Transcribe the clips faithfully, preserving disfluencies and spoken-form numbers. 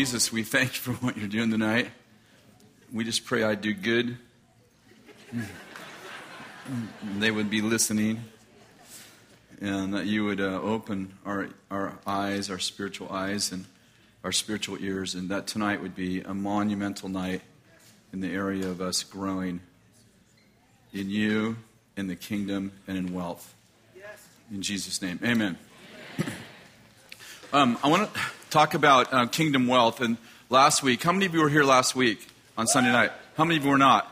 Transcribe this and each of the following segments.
Jesus, we thank you for what you're doing tonight. We just pray I do good. They would be listening. And that you would uh, open our our eyes, our spiritual eyes and our spiritual ears. And that tonight would be a monumental night in the area of us growing in you, in the kingdom, and in wealth. In Jesus' name, amen. Amen. um, I want to talk about uh, kingdom wealth. And last week, how many of you were here last week on Sunday night? How many of you were not?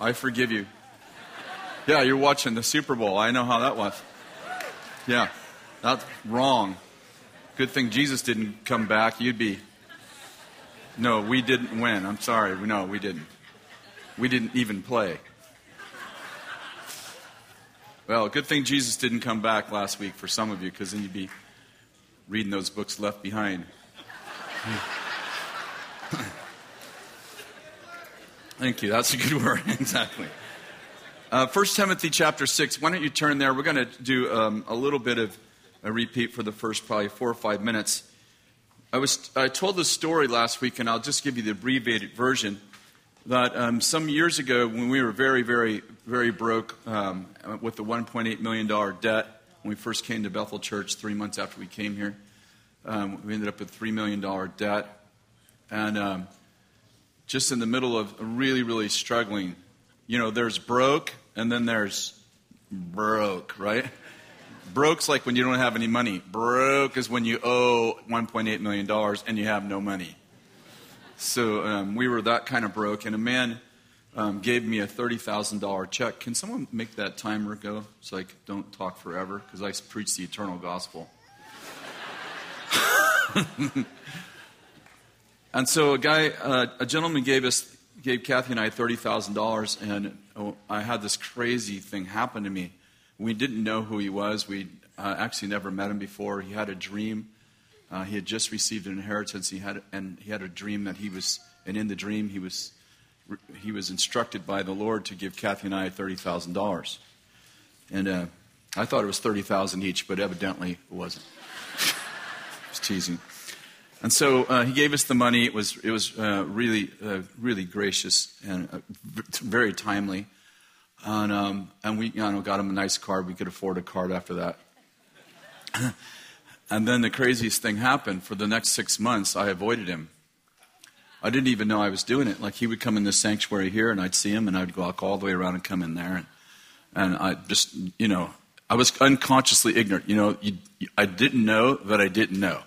I forgive you. Yeah, you're watching the Super Bowl. I know how that was. Yeah, that's wrong. Good thing Jesus didn't come back. You'd be... No, we didn't win. I'm sorry. No, we didn't. We didn't even play. Well, good thing Jesus didn't come back last week for some of you, because then you'd be reading those books left behind. Thank you. That's a good word. Exactly. Uh, First Timothy chapter six. Why don't you turn there? We're going to do um, a little bit of a repeat for the first probably four or five minutes. I was I told this story last week, and I'll just give you the abbreviated version. That um, some years ago, when we were very, very, very broke um, with the one point eight million dollars debt, when we first came to Bethel Church three months after we came here, um, we ended up with three million dollars debt. And um, just in the middle of really, really struggling, you know, there's broke, and then there's broke, right? Broke's like when you don't have any money. Broke is when you owe one point eight million dollars and you have no money. So um, we were that kind of broke, and a man um, gave me a thirty thousand dollars check. Can someone make that timer go so I don't talk forever? Because I preach the eternal gospel. And so a guy, uh, a gentleman gave us, gave Kathy and I thirty thousand dollars, and oh, I had this crazy thing happen to me. We didn't know who he was. We uh, actually never met him before. He had a dream. Uh, he had just received an inheritance. He had, and he had a dream that he was, and in the dream he was, he was instructed by the Lord to give Kathy and I thirty thousand dollars. And uh, I thought it was thirty thousand dollars each, but evidently it wasn't. I was teasing. And so uh, he gave us the money. It was, it was uh, really, uh, really gracious and uh, very timely. And um, and we, you know, got him a nice card. We could afford a card after that. And then the craziest thing happened. For the next six months, I avoided him. I didn't even know I was doing it. Like, he would come in this sanctuary here, and I'd see him, and I'd walk all the way around and come in there. And, and I just, you know, I was unconsciously ignorant. You know, you, I didn't know that I didn't know.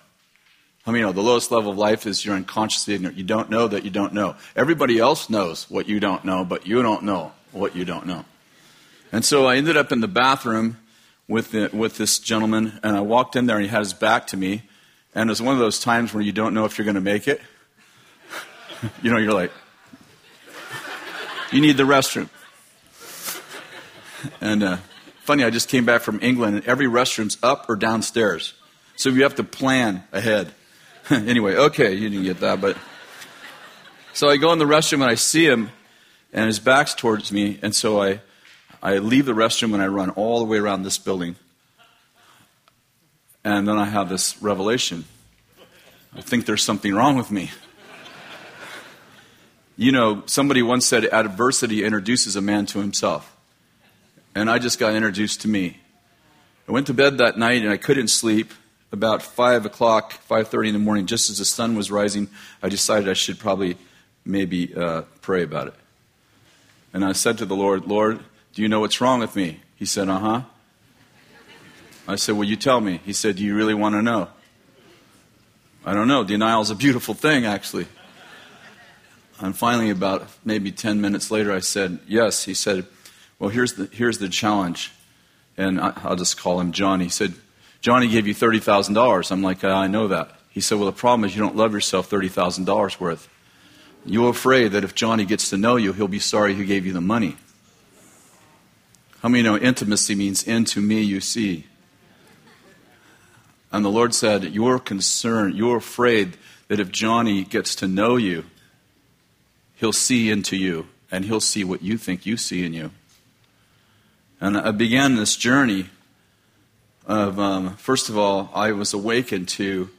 I mean, you know, the lowest level of life is you're unconsciously ignorant. You don't know that you don't know. Everybody else knows what you don't know, but you don't know what you don't know. And so I ended up in the bathroom with the, with this gentleman, and I walked in there, and he had his back to me, and it was one of those times where you don't know if you're going to make it. You know, you're like, you need the restroom. And uh, funny, I just came back from England, and every restroom's up or downstairs, so you have to plan ahead. Anyway, okay, you didn't get that, but so I go in the restroom, and I see him, and his back's towards me, and so I I leave the restroom and I run all the way around this building. And then I have this revelation. I think there's something wrong with me. You know, somebody once said adversity introduces a man to himself. And I just got introduced to me. I went to bed that night and I couldn't sleep. About five o'clock, five thirty in the morning, just as the sun was rising, I decided I should probably maybe uh, pray about it. And I said to the Lord, Lord, do you know what's wrong with me? He said, uh-huh. I said, well, you tell me. He said, do you really want to know? I don't know. Denial is a beautiful thing, actually. And finally, about maybe ten minutes later, I said, yes. He said, well, here's the here's the challenge. And I, I'll just call him Johnny. He said, Johnny gave you thirty thousand dollars. I'm like, I know that. He said, well, the problem is you don't love yourself thirty thousand dollars worth. You're afraid that if Johnny gets to know you, he'll be sorry he gave you the money. How many know intimacy means into me you see? And the Lord said, you're concerned, you're afraid that if Johnny gets to know you, he'll see into you, and he'll see what you think you see in you. And I began this journey of, um, first of all, I was awakened to,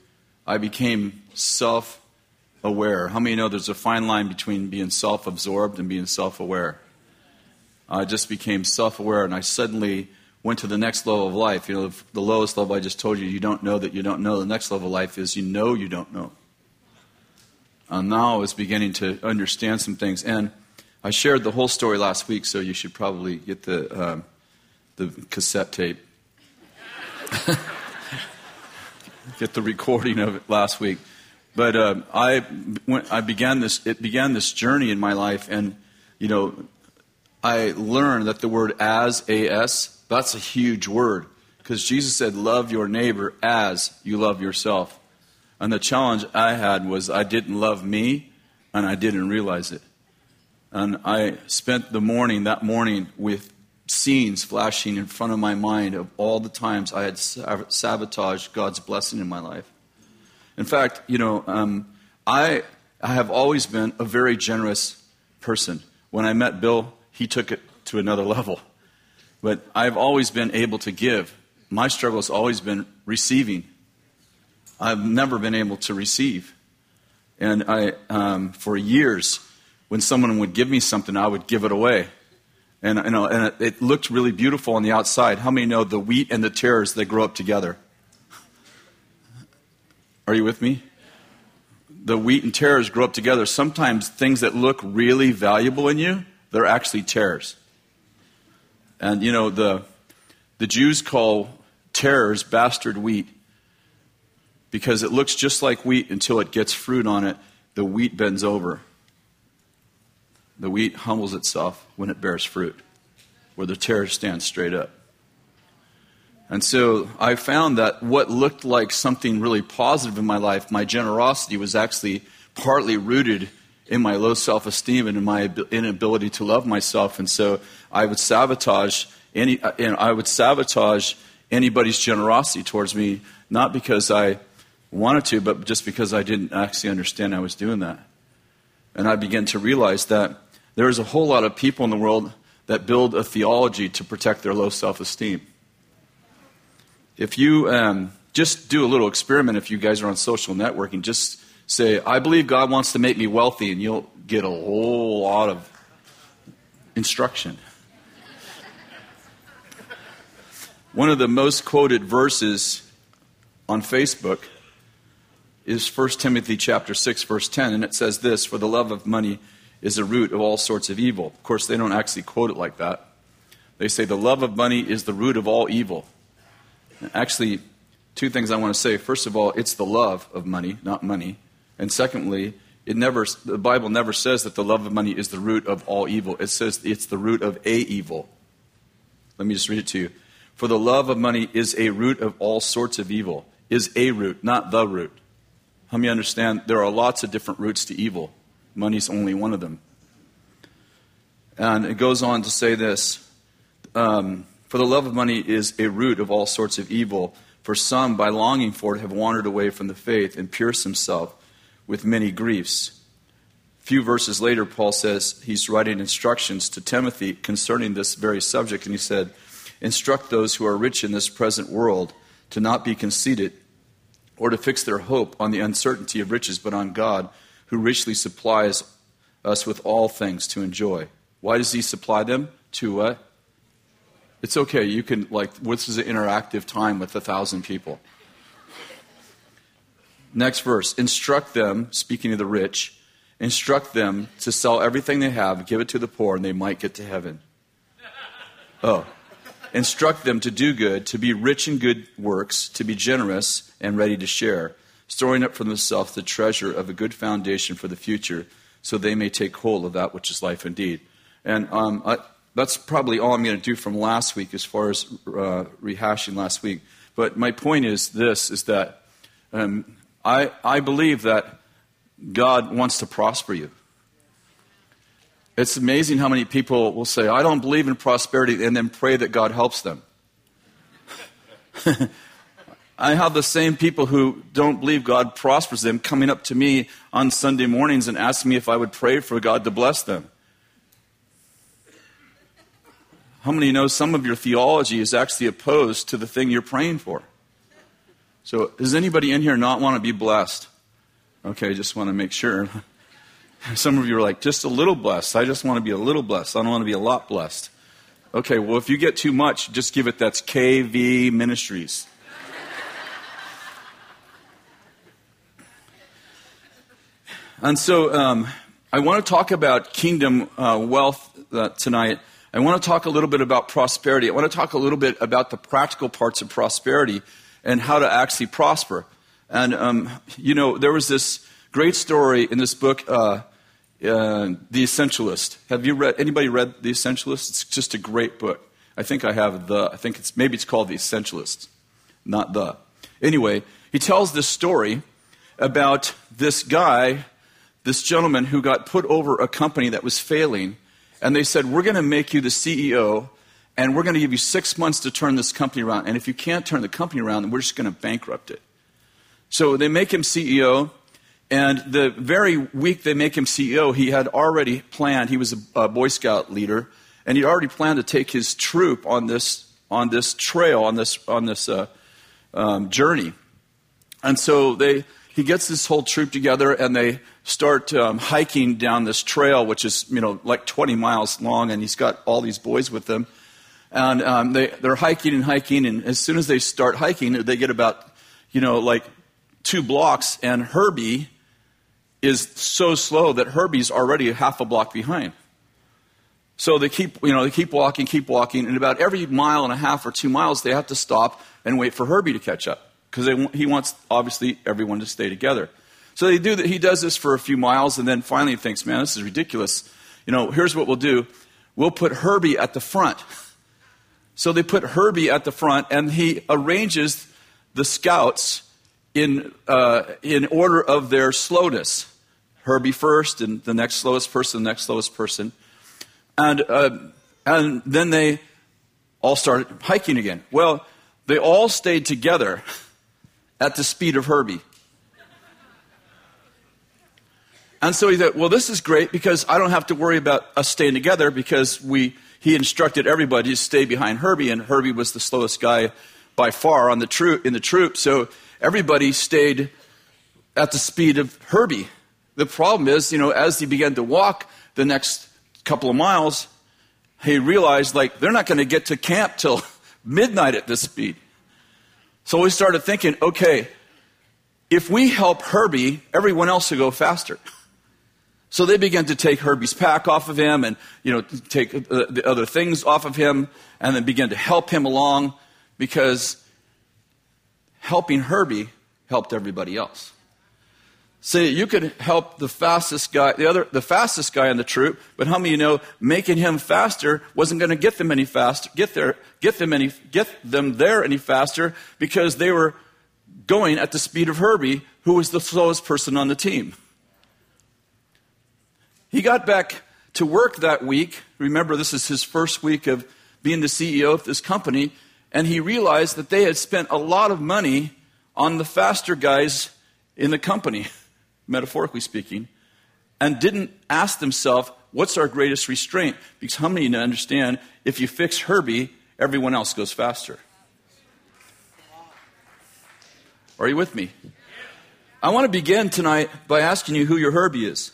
I became self-aware. How many know there's a fine line between being self-absorbed and being self-aware? I just became self-aware, and I suddenly went to the next level of life. You know, the lowest level I just told you, you don't know that you don't know. The next level of life is you know you don't know. And now I was beginning to understand some things. And I shared the whole story last week, so you should probably get the um, the cassette tape. Get the recording of it last week. But um, I went, I began this. It began this journey in my life, and you know, I learned that the word as, A S, that's a huge word. Because Jesus said, love your neighbor as you love yourself. And the challenge I had was I didn't love me, and I didn't realize it. And I spent the morning, that morning, with scenes flashing in front of my mind of all the times I had sabotaged God's blessing in my life. In fact, you know, um, I, I have always been a very generous person. When I met Bill, he took it to another level. But I've always been able to give. My struggle has always been receiving. I've never been able to receive. And I, um, for years, when someone would give me something, I would give it away. And, you know, and it looked really beautiful on the outside. How many know the wheat and the tares, they grow up together? Are you with me? The wheat and tares grow up together. Sometimes things that look really valuable in you, they're actually tares. And, you know, the the Jews call tares bastard wheat because it looks just like wheat until it gets fruit on it. The wheat bends over. The wheat humbles itself when it bears fruit, where the tares stand straight up. And so I found that what looked like something really positive in my life, my generosity, was actually partly rooted in my low self-esteem and in my inability to love myself, and so I would sabotage any. And I would sabotage anybody's generosity towards me, not because I wanted to, but just because I didn't actually understand I was doing that. And I began to realize that there is a whole lot of people in the world that build a theology to protect their low self-esteem. If you um, just do a little experiment, if you guys are on social networking, just say, I believe God wants to make me wealthy, and you'll get a whole lot of instruction. One of the most quoted verses on Facebook is First Timothy chapter six, verse ten, and it says this, for the love of money is a root of all sorts of evil. Of course, they don't actually quote it like that. They say the love of money is the root of all evil. And actually, two things I want to say. First of all, it's the love of money, not money. And secondly, it never, the Bible never says that the love of money is the root of all evil. It says it's the root of a evil. Let me just read it to you. For the love of money is a root of all sorts of evil. Is a root, not the root. How many understand there are lots of different roots to evil? Money's only one of them. And it goes on to say this. Um, for the love of money is a root of all sorts of evil. For some, by longing for it, have wandered away from the faith and pierced himself with many griefs. A few verses later, Paul says he's writing instructions to Timothy concerning this very subject, and he said, instruct those who are rich in this present world to not be conceited or to fix their hope on the uncertainty of riches, but on God, who richly supplies us with all things to enjoy. Why does he supply them? To what? It's okay. You can, like, this is an interactive time with a thousand people. Next verse. Instruct them, speaking of the rich, instruct them to sell everything they have, give it to the poor, and they might get to heaven. Oh. Instruct them to do good, to be rich in good works, to be generous and ready to share, storing up for themselves the treasure of a good foundation for the future, so they may take hold of that which is life indeed. And um, I... That's probably all I'm going to do from last week as far as uh, rehashing last week. But my point is this, is that um, I, I believe that God wants to prosper you. It's amazing how many people will say, I don't believe in prosperity, and then pray that God helps them. I have the same people who don't believe God prospers them coming up to me on Sunday mornings and asking me if I would pray for God to bless them. How many know some of your theology is actually opposed to the thing you're praying for? So does anybody in here not want to be blessed? Okay, I just want to make sure. Some of you are like, just a little blessed. I just want to be a little blessed. I don't want to be a lot blessed. Okay, well, if you get too much, just give it, that's K V Ministries. And so um, I want to talk about kingdom uh, wealth uh, tonight. I want to talk a little bit about prosperity. I want to talk a little bit about the practical parts of prosperity and how to actually prosper. And, um, you know, there was this great story in this book, uh, uh, The Essentialist. Have you read, anybody read The Essentialist? It's just a great book. I think I have the, I think it's, maybe it's called The Essentialist, not the. Anyway, he tells this story about this guy, this gentleman who got put over a company that was failing, and they said, we're going to make you the C E O, and we're going to give you six months to turn this company around, and if you can't turn the company around, then we're just going to bankrupt it. So they make him C E O, and the very week they make him C E O, he had already planned, he was a, a Boy Scout leader, and he already planned to take his troop on this on this trail, on this on this uh, um, journey. And so they he gets this whole troop together, and they start um, hiking down this trail, which is, you know, like twenty miles long, and he's got all these boys with them. And um, they, they're hiking and hiking, and as soon as they start hiking, they get about, you know, like two blocks, and Herbie is so slow that Herbie's already half a block behind. So they keep, you know, they keep walking, keep walking, and about every mile and a half or two miles, they have to stop and wait for Herbie to catch up, because he wants, obviously, everyone to stay together. So they do that. He does this for a few miles, and then finally thinks, man, this is ridiculous. You know, here's what we'll do. We'll put Herbie at the front. So they put Herbie at the front, and he arranges the scouts in uh, in order of their slowness. Herbie first, and the next slowest person, the next slowest person. And, uh, and then they all started hiking again. Well, they all stayed together at the speed of Herbie. And so he said, well, this is great because I don't have to worry about us staying together, because we he instructed everybody to stay behind Herbie, and Herbie was the slowest guy by far on the troop in the troop, so everybody stayed at the speed of Herbie. The problem is, you know, as he began to walk the next couple of miles, he realized, like, they're not going to get to camp till midnight at this speed. So we started thinking, okay, if we help Herbie, everyone else will go faster. So they began to take Herbie's pack off of him, and, you know, take uh, the other things off of him, and then began to help him along, because helping Herbie helped everybody else. So you could help the fastest guy, the other, the fastest guy in the troop, but how many of you know making him faster wasn't going to get them any faster, get there, get them any, get them there any faster, because they were going at the speed of Herbie, who was the slowest person on the team. He got back to work that week. Remember, this is his first week of being the C E O of this company. And he realized that they had spent a lot of money on the faster guys in the company, metaphorically speaking, and didn't ask themselves, what's our greatest restraint? Because how many of you understand, if you fix Herbie, everyone else goes faster? Are you with me? I want to begin tonight by asking you who your Herbie is.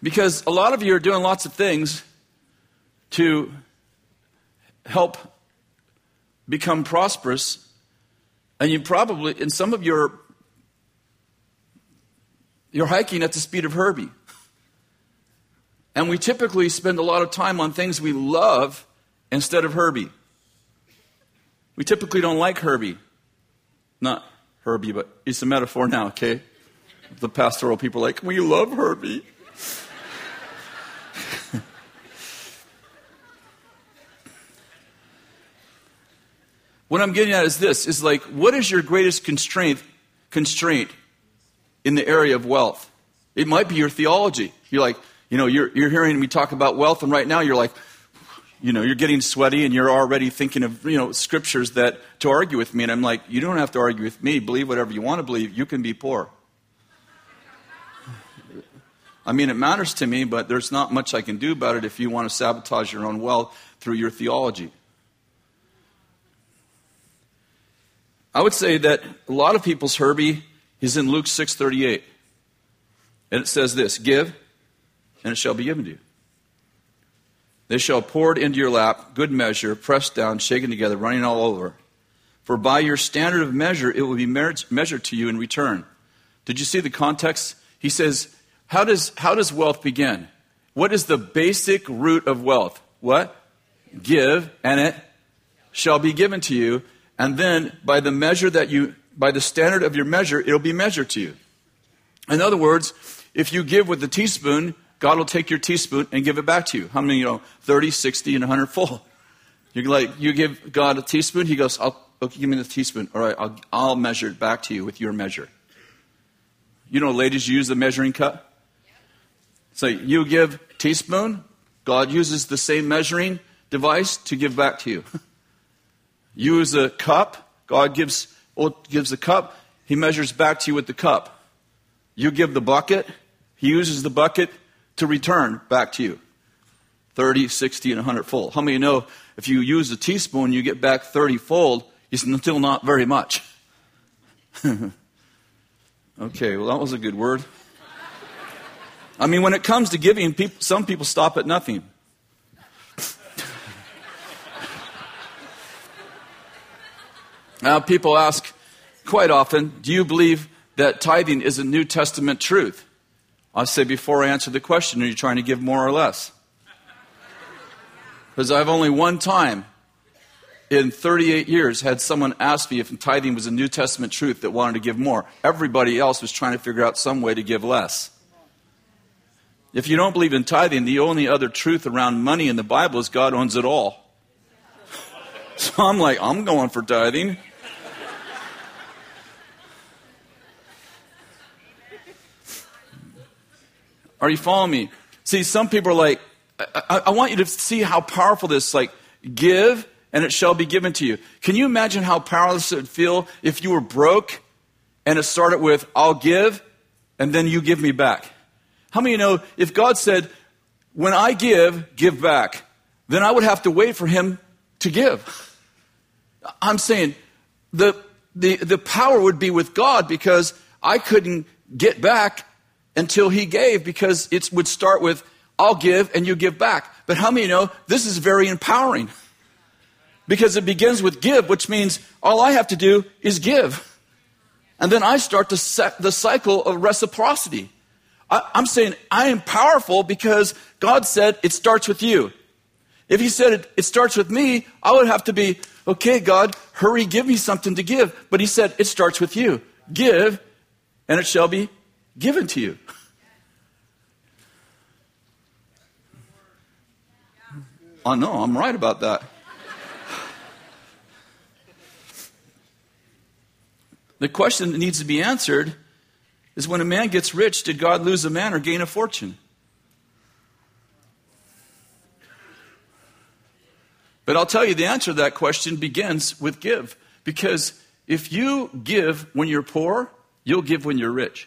Because a lot of you are doing lots of things to help become prosperous, and you probably, in some of your, you're hiking at the speed of Herbie. And we typically spend a lot of time on things we love instead of Herbie. We typically don't like Herbie. Not Herbie, but it's a metaphor now, okay? The pastoral people are like, we love Herbie. What I'm getting at is this, is like, what is your greatest constraint constraint in the area of wealth? It might be your theology. You're like, you know, you're you're hearing me talk about wealth, and right now you're like, you know, you're getting sweaty and you're already thinking of, you know, scriptures that to argue with me, and I'm like, you don't have to argue with me. Believe whatever you want to believe. You can be poor. I mean, it matters to me, but there's not much I can do about it if you want to sabotage your own wealth through your theology. I would say that a lot of people's Herbie is in Luke six thirty-eight. And it says this, give, and it shall be given to you. They shall pour it into your lap, good measure, pressed down, shaken together, running all over. For by your standard of measure, it will be measured to you in return. Did you see the context? He says, how does, how does wealth begin? What is the basic root of wealth? What? Give, and it shall be given to you. And then by the measure that you, by the standard of your measure, it'll be measured to you. In other words, if you give with a teaspoon, God will take your teaspoon and give it back to you. How many, you know, thirty, sixty, and one hundred full. You're like, you give God a teaspoon, he goes, I'll, okay, give me the teaspoon. All right, I'll, I'll measure it back to you with your measure. You know, ladies, you use the measuring cup. So you give teaspoon, God uses the same measuring device to give back to you. You use a cup, God gives, gives the cup, he measures back to you with the cup. You give the bucket, he uses the bucket to return back to you. thirty, sixty, and one hundred fold. How many of you know if you use a teaspoon, you get back thirty fold? It's still not very much. Okay, well, that was a good word. I mean, when it comes to giving, people, some people stop at nothing. Now, people ask quite often, do you believe that tithing is a New Testament truth? I say, before I answer the question, are you trying to give more or less? Because I've only one time in thirty-eight years had someone ask me if tithing was a New Testament truth that wanted to give more. Everybody else was trying to figure out some way to give less. If you don't believe in tithing, the only other truth around money in the Bible is God owns it all. So I'm like, I'm going for tithing. Are you following me? See, some people are like, I, I, I want you to see how powerful this, like, give and it shall be given to you. Can you imagine how powerless it would feel if you were broke and it started with, I'll give, and then you give me back? How many of you know, if God said, when I give, give back, then I would have to wait for him to give. I'm saying the, the, the power would be with God because I couldn't get back until he gave, because it would start with, I'll give and you give back. But how many know this is very empowering? Because it begins with give, which means all I have to do is give. And then I start to set the cycle of reciprocity. I, I'm saying I am powerful because God said it starts with you. If he said it, it starts with me, I would have to be, okay, God, hurry, give me something to give. But he said it starts with you. Give and it shall be given to you. I know, I'm right about that. The question that needs to be answered is, when a man gets rich, did God lose a man or gain a fortune? But I'll tell you, the answer to that question begins with give. Because if you give when you're poor, you'll give when you're rich.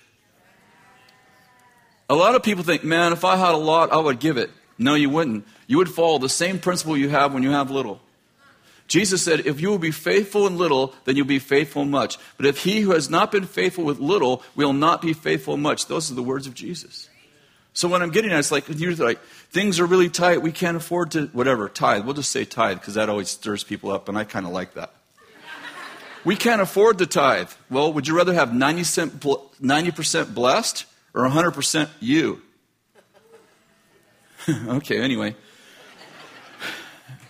A lot of people think, man, if I had a lot, I would give it. No, you wouldn't. You would follow the same principle you have when you have little. Jesus said, if you will be faithful in little, then you'll be faithful in much. But if he who has not been faithful with little will not be faithful in much. Those are the words of Jesus. So what I'm getting at is, like, you're like, things are really tight. We can't afford to, whatever, tithe. We'll just say tithe because that always stirs people up, and I kind of like that. We can't afford to tithe. Well, would you rather have ninety percent blessed or one hundred percent you? Okay, anyway.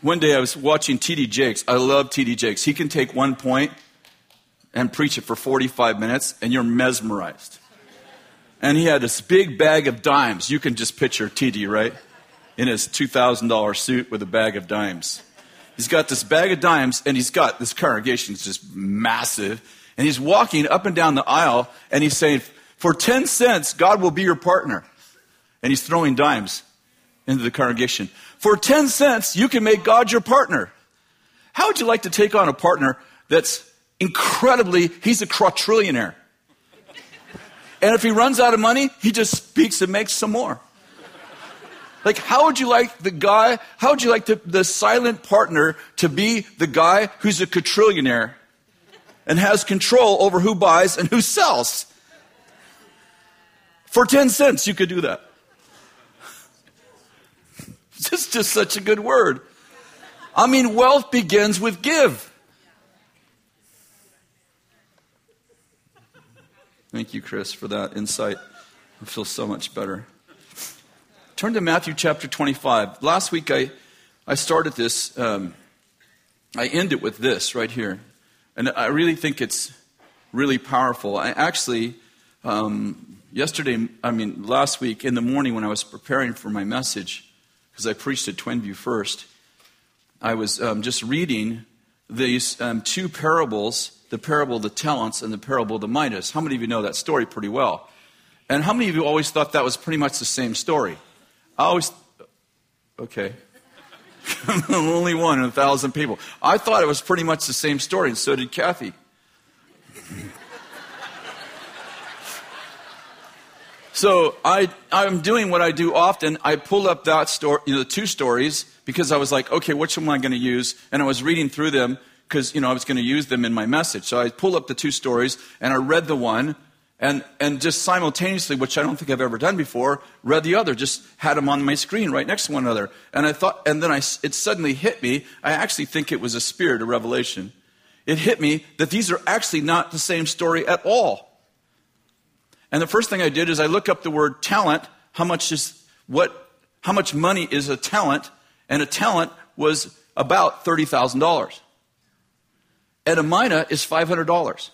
One day I was watching T D Jakes. I love T D Jakes. He can take one point and preach it for forty-five minutes, and you're mesmerized. And he had this big bag of dimes. You can just picture T D, right? In his two thousand dollars suit with a bag of dimes. He's got this bag of dimes, and he's got this congregation. It's just massive. And he's walking up and down the aisle, and he's saying, for ten cents, God will be your partner. And he's throwing dimes into the congregation. For ten cents, you can make God your partner. How would you like to take on a partner that's incredibly, he's a quadrillionaire? And if he runs out of money, he just speaks and makes some more. Like, how would you like the guy, how would you like the, the silent partner to be the guy who's a quadrillionaire and has control over who buys and who sells. For ten cents, you could do that. This is just such a good word. I mean, wealth begins with give. Thank you, Chris, for that insight. I feel so much better. Turn to Matthew chapter twenty-five. Last week, I, I started this. Um, I end it with this right here. And I really think it's really powerful. I actually, um, yesterday, I mean, last week in the morning when I was preparing for my message, because I preached at Twinview first, I was um, just reading these um, two parables, the parable of the talents and the parable of the Midas. How many of you know that story pretty well? And how many of you always thought that was pretty much the same story? I always, okay, I'm the only one in a thousand people. I thought it was pretty much the same story, and so did Kathy. So I, I'm doing what I do often. I pulled up that story, you know, the two stories, because I was like, okay, which one am I going to use? And I was reading through them because, you know, I was going to use them in my message. So I pulled up the two stories and I read the one and, and just simultaneously, which I don't think I've ever done before, read the other, just had them on my screen right next to one another. And I thought, and then I, it suddenly hit me. I actually think it was a spirit of revelation. It hit me that these are actually not the same story at all. And the first thing I did is I look up the word talent. How much is what? How much money is a talent? And a talent was about thirty thousand dollars. And a mina is five hundred dollars.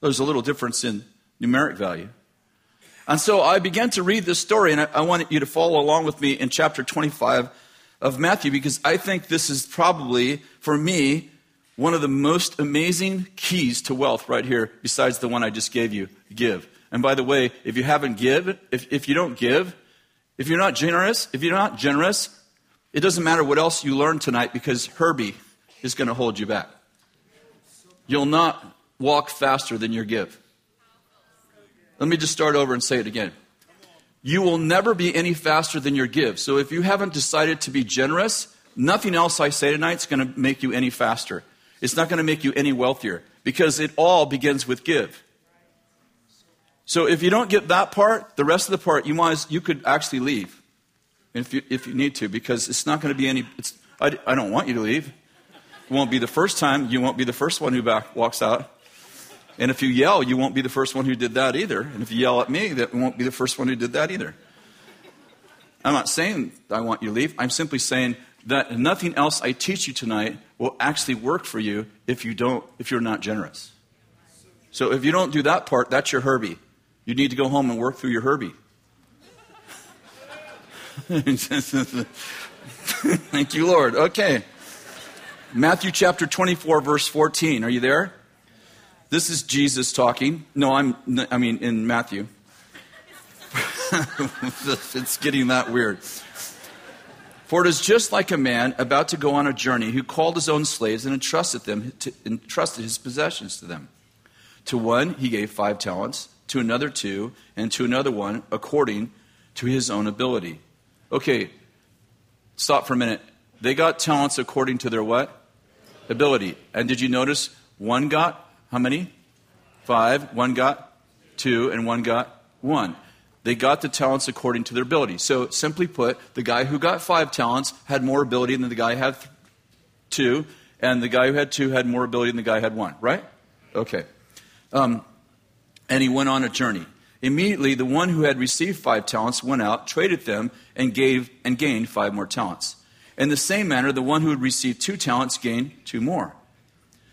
There's a little difference in numeric value. And so I began to read this story, and I, I wanted you to follow along with me in chapter twenty-five of Matthew, because I think this is probably, for me, one of the most amazing keys to wealth right here, besides the one I just gave you, give. And by the way, if you haven't give, if, if you don't give, if you're not generous, if you're not generous, it doesn't matter what else you learn tonight, because Herbie is going to hold you back. You'll not walk faster than your give. Let me just start over and say it again. You will never be any faster than your give. So if you haven't decided to be generous, nothing else I say tonight is going to make you any faster. It's not going to make you any wealthier, because it all begins with give. So if you don't get that part, the rest of the part, you might, you could actually leave, if you if you need to, because it's not going to be any. It's, I I don't want you to leave. It won't be the first time. You won't be the first one who back, walks out. And if you yell, you won't be the first one who did that either. And if you yell at me, that won't be the first one who did that either. I'm not saying I want you to leave. I'm simply saying that nothing else I teach you tonight will actually work for you if you don't if you're not generous. So if you don't do that part, that's your Herbie. You need to go home and work through your Herbie. Thank you, Lord. Okay. Matthew chapter twenty-four, verse fourteen. Are you there? This is Jesus talking. No, I'm, I mean, in Matthew. It's getting that weird. For it is just like a man about to go on a journey who called his own slaves and entrusted them, to, entrusted his possessions to them. To one, he gave five talents. To another two, and to another one, according to his own ability. Okay, stop for a minute. They got talents according to their what? Ability. And did you notice one got how many? Five. One got two, and one got one. They got the talents according to their ability. So simply put, the guy who got five talents had more ability than the guy who had two, and the guy who had two had more ability than the guy who had one, right? Okay. Um... And he went on a journey. Immediately, the one who had received five talents went out, traded them, and gave and gained five more talents. In the same manner, the one who had received two talents gained two more.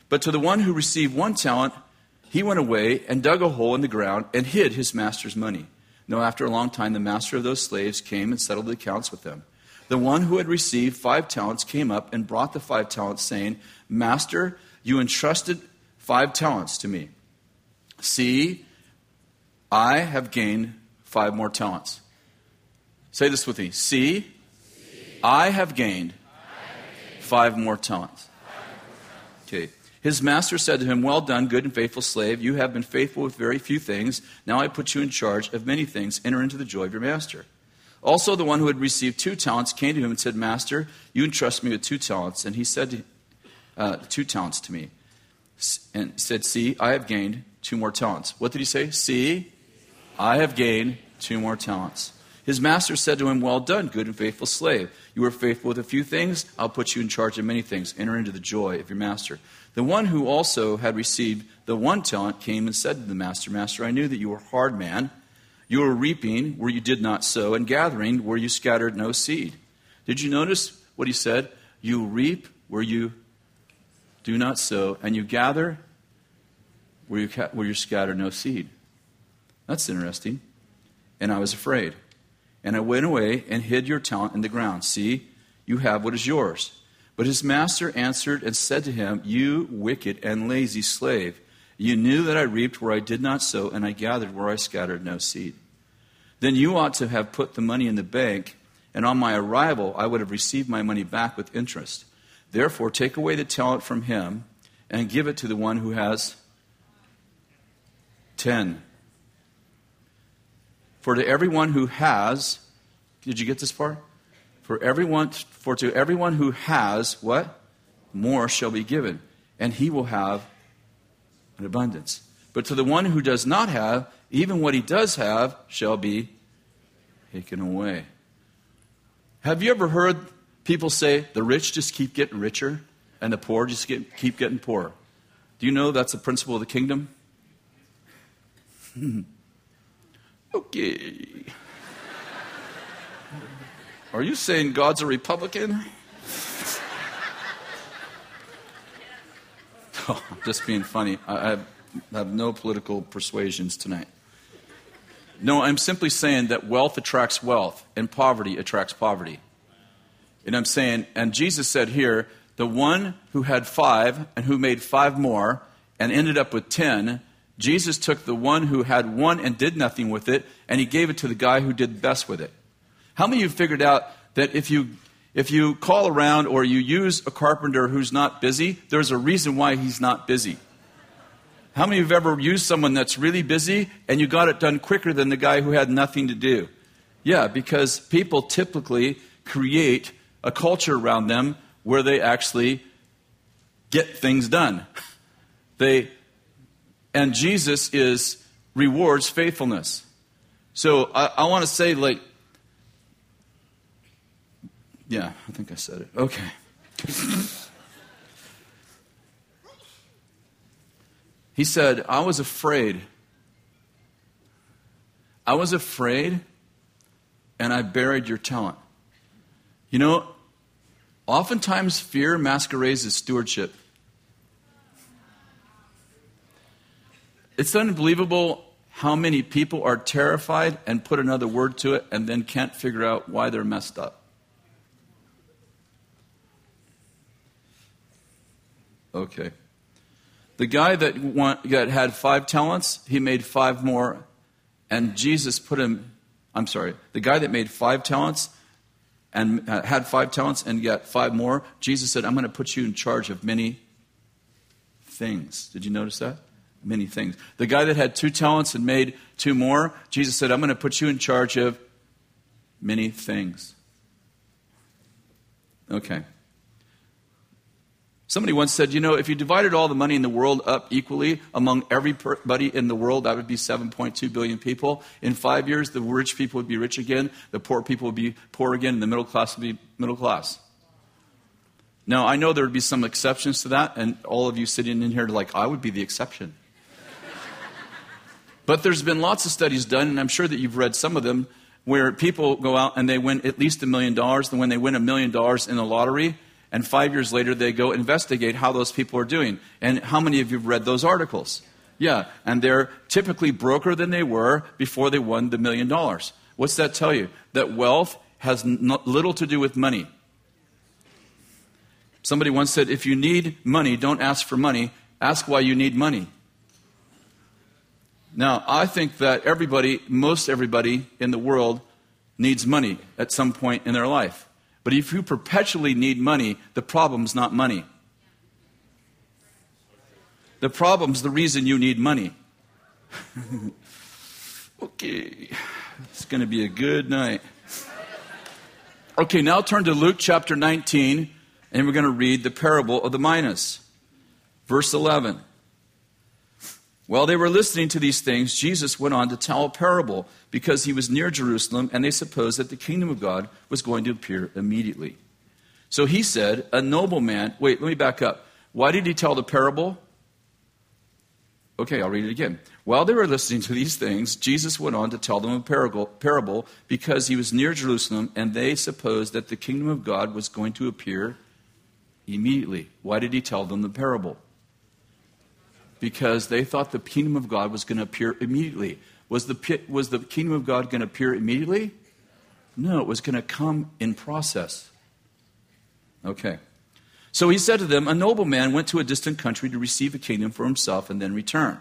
But to the one who received one talent, he went away and dug a hole in the ground and hid his master's money. Now, after a long time, the master of those slaves came and settled the accounts with them. The one who had received five talents came up and brought the five talents, saying, "Master, you entrusted five talents to me. See, I have gained five more talents." Say this with me. See, See I, have I have gained five more talents. Five more talents. Okay. His master said to him, "Well done, good and faithful slave. You have been faithful with very few things. Now I put you in charge of many things. Enter into the joy of your master." Also the one who had received two talents came to him and said, "Master, you entrust me with two talents." And he said, to, uh, two talents to me. and said, see, I have gained two more talents. What did he say? See, I have gained two more talents. His master said to him, well done, good and faithful slave. You were faithful with a few things. I'll put you in charge of many things. Enter into the joy of your master. The one who also had received the one talent came and said to the master, Master, I knew that you were a hard man. You were reaping where you did not sow and gathering where you scattered no seed. Did you notice what he said? You reap where you do not sow and you gather where you, where you scatter no seed. That's interesting. And I was afraid. And I went away and hid your talent in the ground. See, you have what is yours. But his master answered and said to him, you wicked and lazy slave, you knew that I reaped where I did not sow, and I gathered where I scattered no seed. Then you ought to have put the money in the bank, and on my arrival I would have received my money back with interest. Therefore, take away the talent from him and give it to the one who has ten. For to everyone who has, did you get this part? For everyone, for to everyone who has, what? More shall be given, and he will have an abundance. But to the one who does not have, even what he does have shall be taken away. Have you ever heard people say, the rich just keep getting richer, and the poor just get, keep getting poorer? Do you know that's a principle of the kingdom? Okay. Are you saying God's a Republican? Oh, I'm just being funny. I have, I have no political persuasions tonight. No, I'm simply saying that wealth attracts wealth and poverty attracts poverty. And I'm saying, and Jesus said here, the one who had five and who made five more and ended up with ten, Jesus took the one who had one and did nothing with it, and he gave it to the guy who did best with it. How many of you figured out that if you if you call around or you use a carpenter who's not busy, there's a reason why he's not busy? How many of you have ever used someone that's really busy and you got it done quicker than the guy who had nothing to do? Yeah, because people typically create a culture around them where they actually get things done. They... And Jesus is rewards faithfulness. So I, I want to say, like, yeah, I think I said it. Okay. He said, I was afraid. I was afraid, and I buried your talent. You know, oftentimes fear masquerades as stewardship. It's unbelievable how many people are terrified and put another word to it and then can't figure out why they're messed up. Okay. The guy that, want, that had five talents, he made five more, and Jesus put him, I'm sorry, the guy that made five talents and uh, had five talents and got five more, Jesus said, I'm going to put you in charge of many things. Did you notice that? Many things. The guy that had two talents and made two more, Jesus said, I'm going to put you in charge of many things. Okay. Somebody once said, you know, if you divided all the money in the world up equally among everybody in the world, that would be seven point two billion people. In five years, the rich people would be rich again, the poor people would be poor again, and the middle class would be middle class. Now, I know there would be some exceptions to that, and all of you sitting in here are like, I would be the exception. But there's been lots of studies done, and I'm sure that you've read some of them, where people go out and they win at least a million dollars, and when they win a million dollars in the lottery, and five years later they go investigate how those people are doing. And how many of you have read those articles? Yeah, and they're typically broker than they were before they won the million dollars. What's that tell you? That wealth has n- little to do with money. Somebody once said, if you need money, don't ask for money. Ask why you need money. Now, I think that everybody, most everybody in the world needs money at some point in their life. But if you perpetually need money, the problem's not money. The problem's the reason you need money. Okay, it's going to be a good night. Okay, now turn to Luke chapter nineteen. And we're going to read the parable of the minas. Verse eleven. While they were listening to these things, Jesus went on to tell a parable because he was near Jerusalem and they supposed that the kingdom of God was going to appear immediately. So he said, a nobleman, wait, let me back up. Why did he tell the parable? Okay, I'll read it again. While they were listening to these things, Jesus went on to tell them a parable because he was near Jerusalem and they supposed that the kingdom of God was going to appear immediately. Why did he tell them the parable? Because they thought the kingdom of God was going to appear immediately. Was the, was the kingdom of God going to appear immediately? No, it was going to come in process. Okay. So he said to them, a nobleman went to a distant country to receive a kingdom for himself and then return.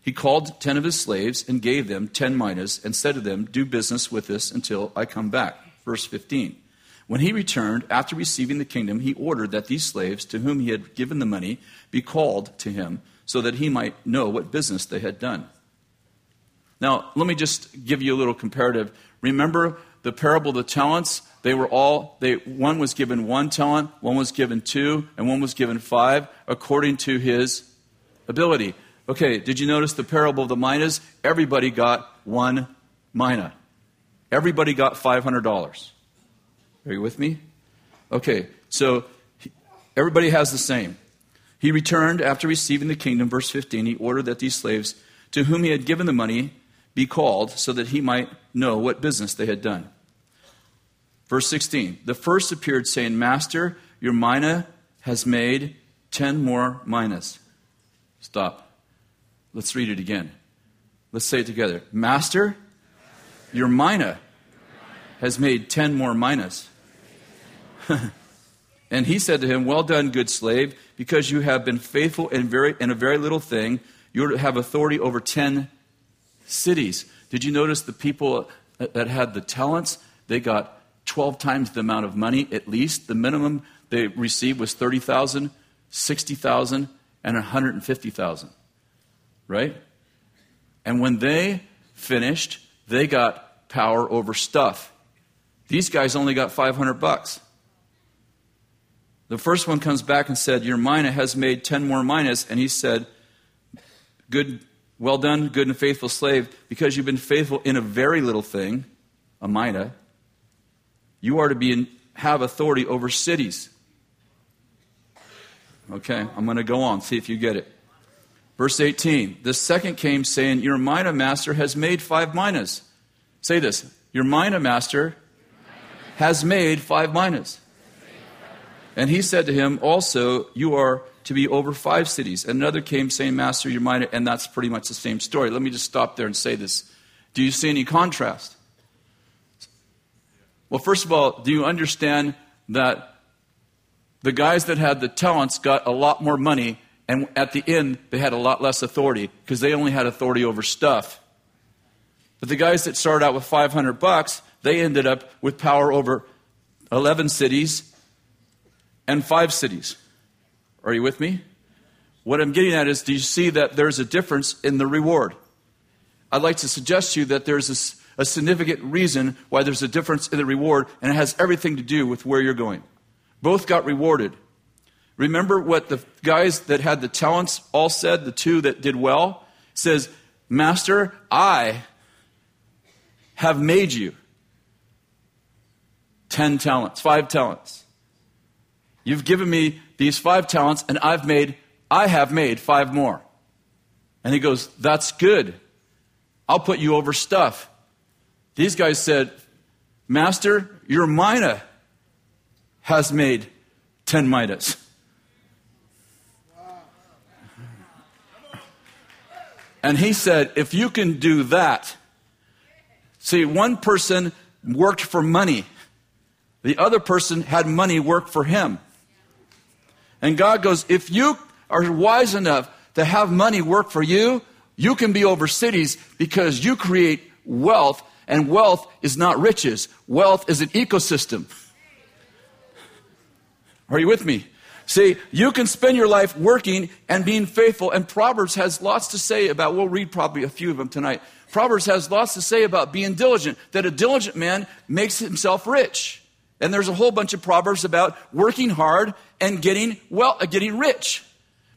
He called ten of his slaves and gave them ten minas and said to them, do business with this until I come back. Verse fifteen. When he returned, after receiving the kingdom, he ordered that these slaves to whom he had given the money be called to him, so that he might know what business they had done. Now, let me just give you a little comparative. Remember the parable of the talents? They were all, they, one was given one talent, one was given two, and one was given five, according to his ability. Okay, did you notice the parable of the minas? Everybody got one mina. Everybody got five hundred dollars. Are you with me? Okay, so everybody has the same. He returned after receiving the kingdom, verse fifteen. He ordered that these slaves to whom he had given the money be called so that he might know what business they had done. Verse sixteen. The first appeared saying, Master, your mina has made ten more minas. Stop. Let's read it again. Let's say it together. Master, your mina has made ten more minas. And he said to him, well done, good slave, because you have been faithful in, very, in a very little thing, you have authority over ten cities. Did you notice the people that had the talents? They got twelve times the amount of money, at least. The minimum they received was thirty thousand dollars, sixty thousand dollars, and one hundred fifty thousand dollars. Right? And when they finished, they got power over stuff. These guys only got five hundred bucks. The first one comes back and said, your mina has made ten more minas. And he said, good, well done, good and faithful slave, because you've been faithful in a very little thing, a mina, you are to be in, have authority over cities. Okay, I'm going to go on, see if you get it. Verse eighteen, the second came saying, your mina, master, has made five minas. Say this, your mina, master, has made five minas. And he said to him, also, you are to be over five cities. Another came saying, Master, your mina, and that's pretty much the same story. Let me just stop there and say this. Do you see any contrast? Well, first of all, do you understand that the guys that had the talents got a lot more money, and at the end, they had a lot less authority because they only had authority over stuff. But the guys that started out with five hundred bucks, they ended up with power over eleven cities and five cities. Are you with me? What I'm getting at is, do you see that there's a difference in the reward? I'd like to suggest to you that there's a, a significant reason why there's a difference in the reward, and it has everything to do with where you're going. Both got rewarded. Remember what the guys that had the talents all said, the two that did well? It says, Master, I have made you. Ten talents, five talents. You've given me these five talents, and I've made, I have made five more. And he goes, that's good. I'll put you over stuff. These guys said, Master, your mina has made ten minas. And he said, if you can do that, see, one person worked for money. The other person had money work for him. And God goes, if you are wise enough to have money work for you, you can be over cities because you create wealth, and wealth is not riches. Wealth is an ecosystem. Are you with me? See, you can spend your life working and being faithful, and Proverbs has lots to say about, we'll read probably a few of them tonight. Proverbs has lots to say about being diligent, that a diligent man makes himself rich. And there's a whole bunch of proverbs about working hard and getting well, getting rich.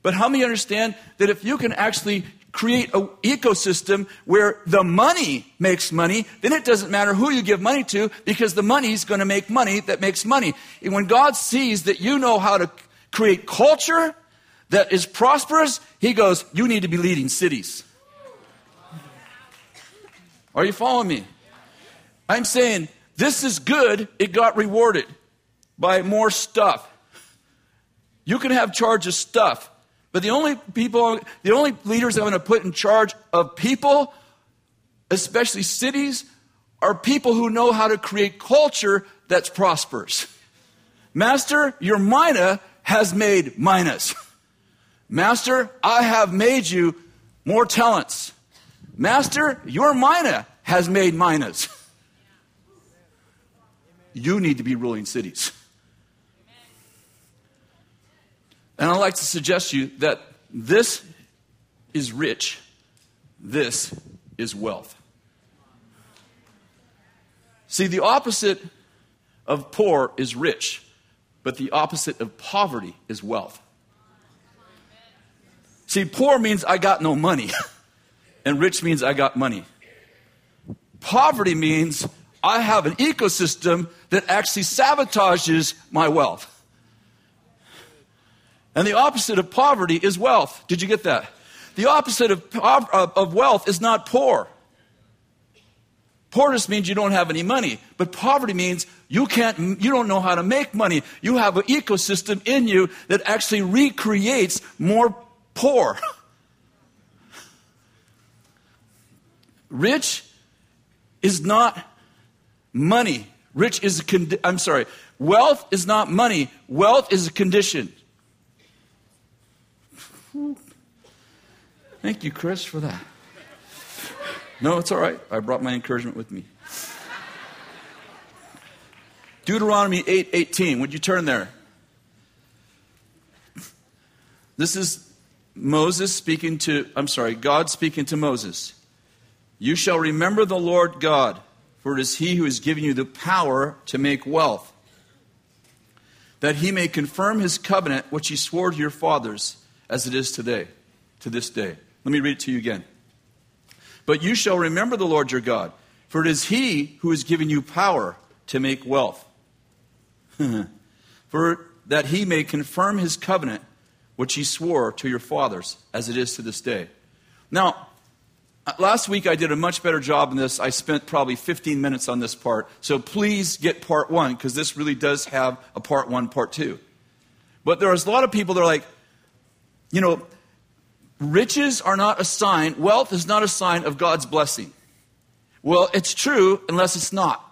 But how many understand that if you can actually create an ecosystem where the money makes money, then it doesn't matter who you give money to, because the money's going to make money that makes money. And when God sees that you know how to create culture that is prosperous, he goes, you need to be leading cities. Are you following me? I'm saying this is good. It got rewarded by more stuff. You can have charge of stuff. But the only people, the only leaders I'm going to put in charge of people, especially cities, are people who know how to create culture that's prosperous. Master, your mina has made minas. Master, I have made you more talents. Master, your mina has made minas. You need to be ruling cities. And I'd like to suggest to you that this is rich. This is wealth. See, the opposite of poor is rich, but the opposite of poverty is wealth. See, poor means I got no money, and rich means I got money. Poverty means I have an ecosystem that actually sabotages my wealth. And the opposite of poverty is wealth. Did you get that? The opposite of, of, of wealth is not poor. Poor just means you don't have any money. But poverty means you can't, you don't know how to make money. You have an ecosystem in you that actually recreates more poor. Rich is not money. Rich is a condi- I'm sorry. Wealth is not money. Wealth is a condition. Thank you, Chris, for that. No, it's all right. I brought my encouragement with me. Deuteronomy eight eighteen. Would you turn there? This is Moses speaking to, I'm sorry, God speaking to Moses. You shall remember the Lord God, for it is he who has given you the power to make wealth, that he may confirm his covenant which he swore to your fathers, as it is today, to this day. Let me read it to you again. But you shall remember the Lord your God, for it is he who has given you power to make wealth, for that he may confirm his covenant, which he swore to your fathers, as it is to this day. Now, last week I did a much better job in this. I spent probably fifteen minutes on this part. So please get part one, because this really does have a part one, part two. But there is a lot of people that are like, you know, riches are not a sign, wealth is not a sign of God's blessing. Well, it's true unless it's not.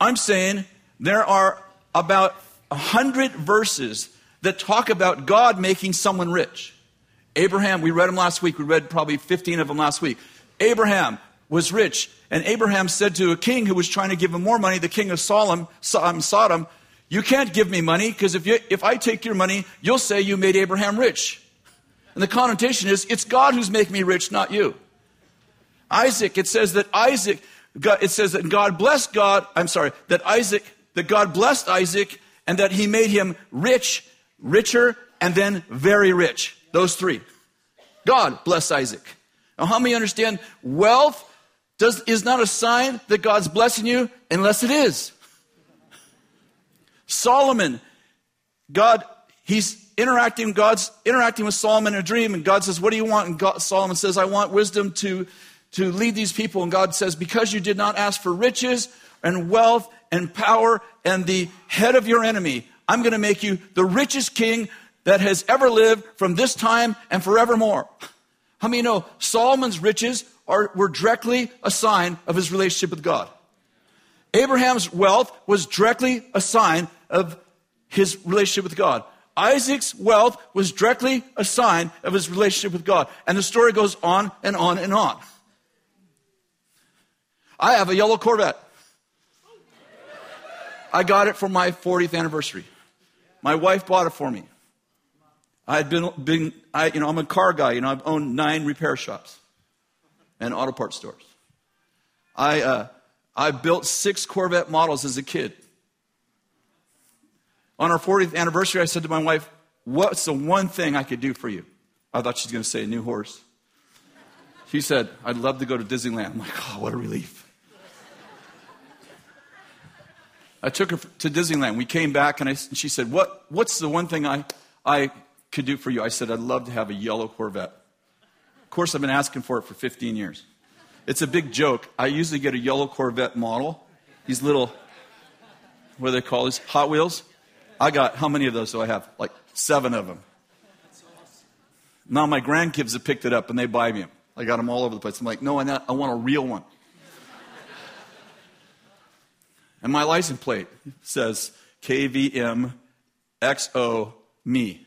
I'm saying there are about a hundred verses that talk about God making someone rich. Abraham, we read him last week. We read probably fifteen of them last week. Abraham was rich, and Abraham said to a king who was trying to give him more money, the king of Solomon, Sodom, you can't give me money, because if you, if I take your money, you'll say you made Abraham rich. And the connotation is, it's God who's making me rich, not you. Isaac, it says that Isaac, it says that God blessed God, I'm sorry, that Isaac, that God blessed Isaac, and that he made him rich, richer, and then very rich. Those three. God blessed Isaac. Now, how many understand wealth does, is not a sign that God's blessing you, unless it is. Solomon, God, he's interacting, God's interacting with Solomon in a dream, and God says, what do you want? And God, Solomon says, I want wisdom to, to lead these people. And God says, because you did not ask for riches and wealth and power and the head of your enemy, I'm going to make you the richest king that has ever lived from this time and forevermore. How many know Solomon's riches are, were directly a sign of his relationship with God? Abraham's wealth was directly a sign of his relationship with God. Isaac's wealth was directly a sign of his relationship with God. And the story goes on and on and on. I have a yellow Corvette. I got it for my fortieth anniversary. My wife bought it for me. I had been, been I, you know, I'm a car guy. You know, I've owned nine repair shops and auto parts stores. I, uh, I built six Corvette models as a kid. On our fortieth anniversary, I said to my wife, what's the one thing I could do for you? I thought she was going to say a new horse. She said, I'd love to go to Disneyland. I'm like, oh, what a relief. I took her to Disneyland. We came back, and, I, and she said, what, what's the one thing I, I could do for you? I said, I'd love to have a yellow Corvette. Of course, I've been asking for it for fifteen years. It's a big joke. I usually get a yellow Corvette model. These little, what do they call these? Hot Wheels. I got, how many of those do I have? Like seven of them. Now my grandkids have picked it up, and they buy me them. I got them all over the place. I'm like, no, I'm not, I want a real one. And my license plate says K V M X O me.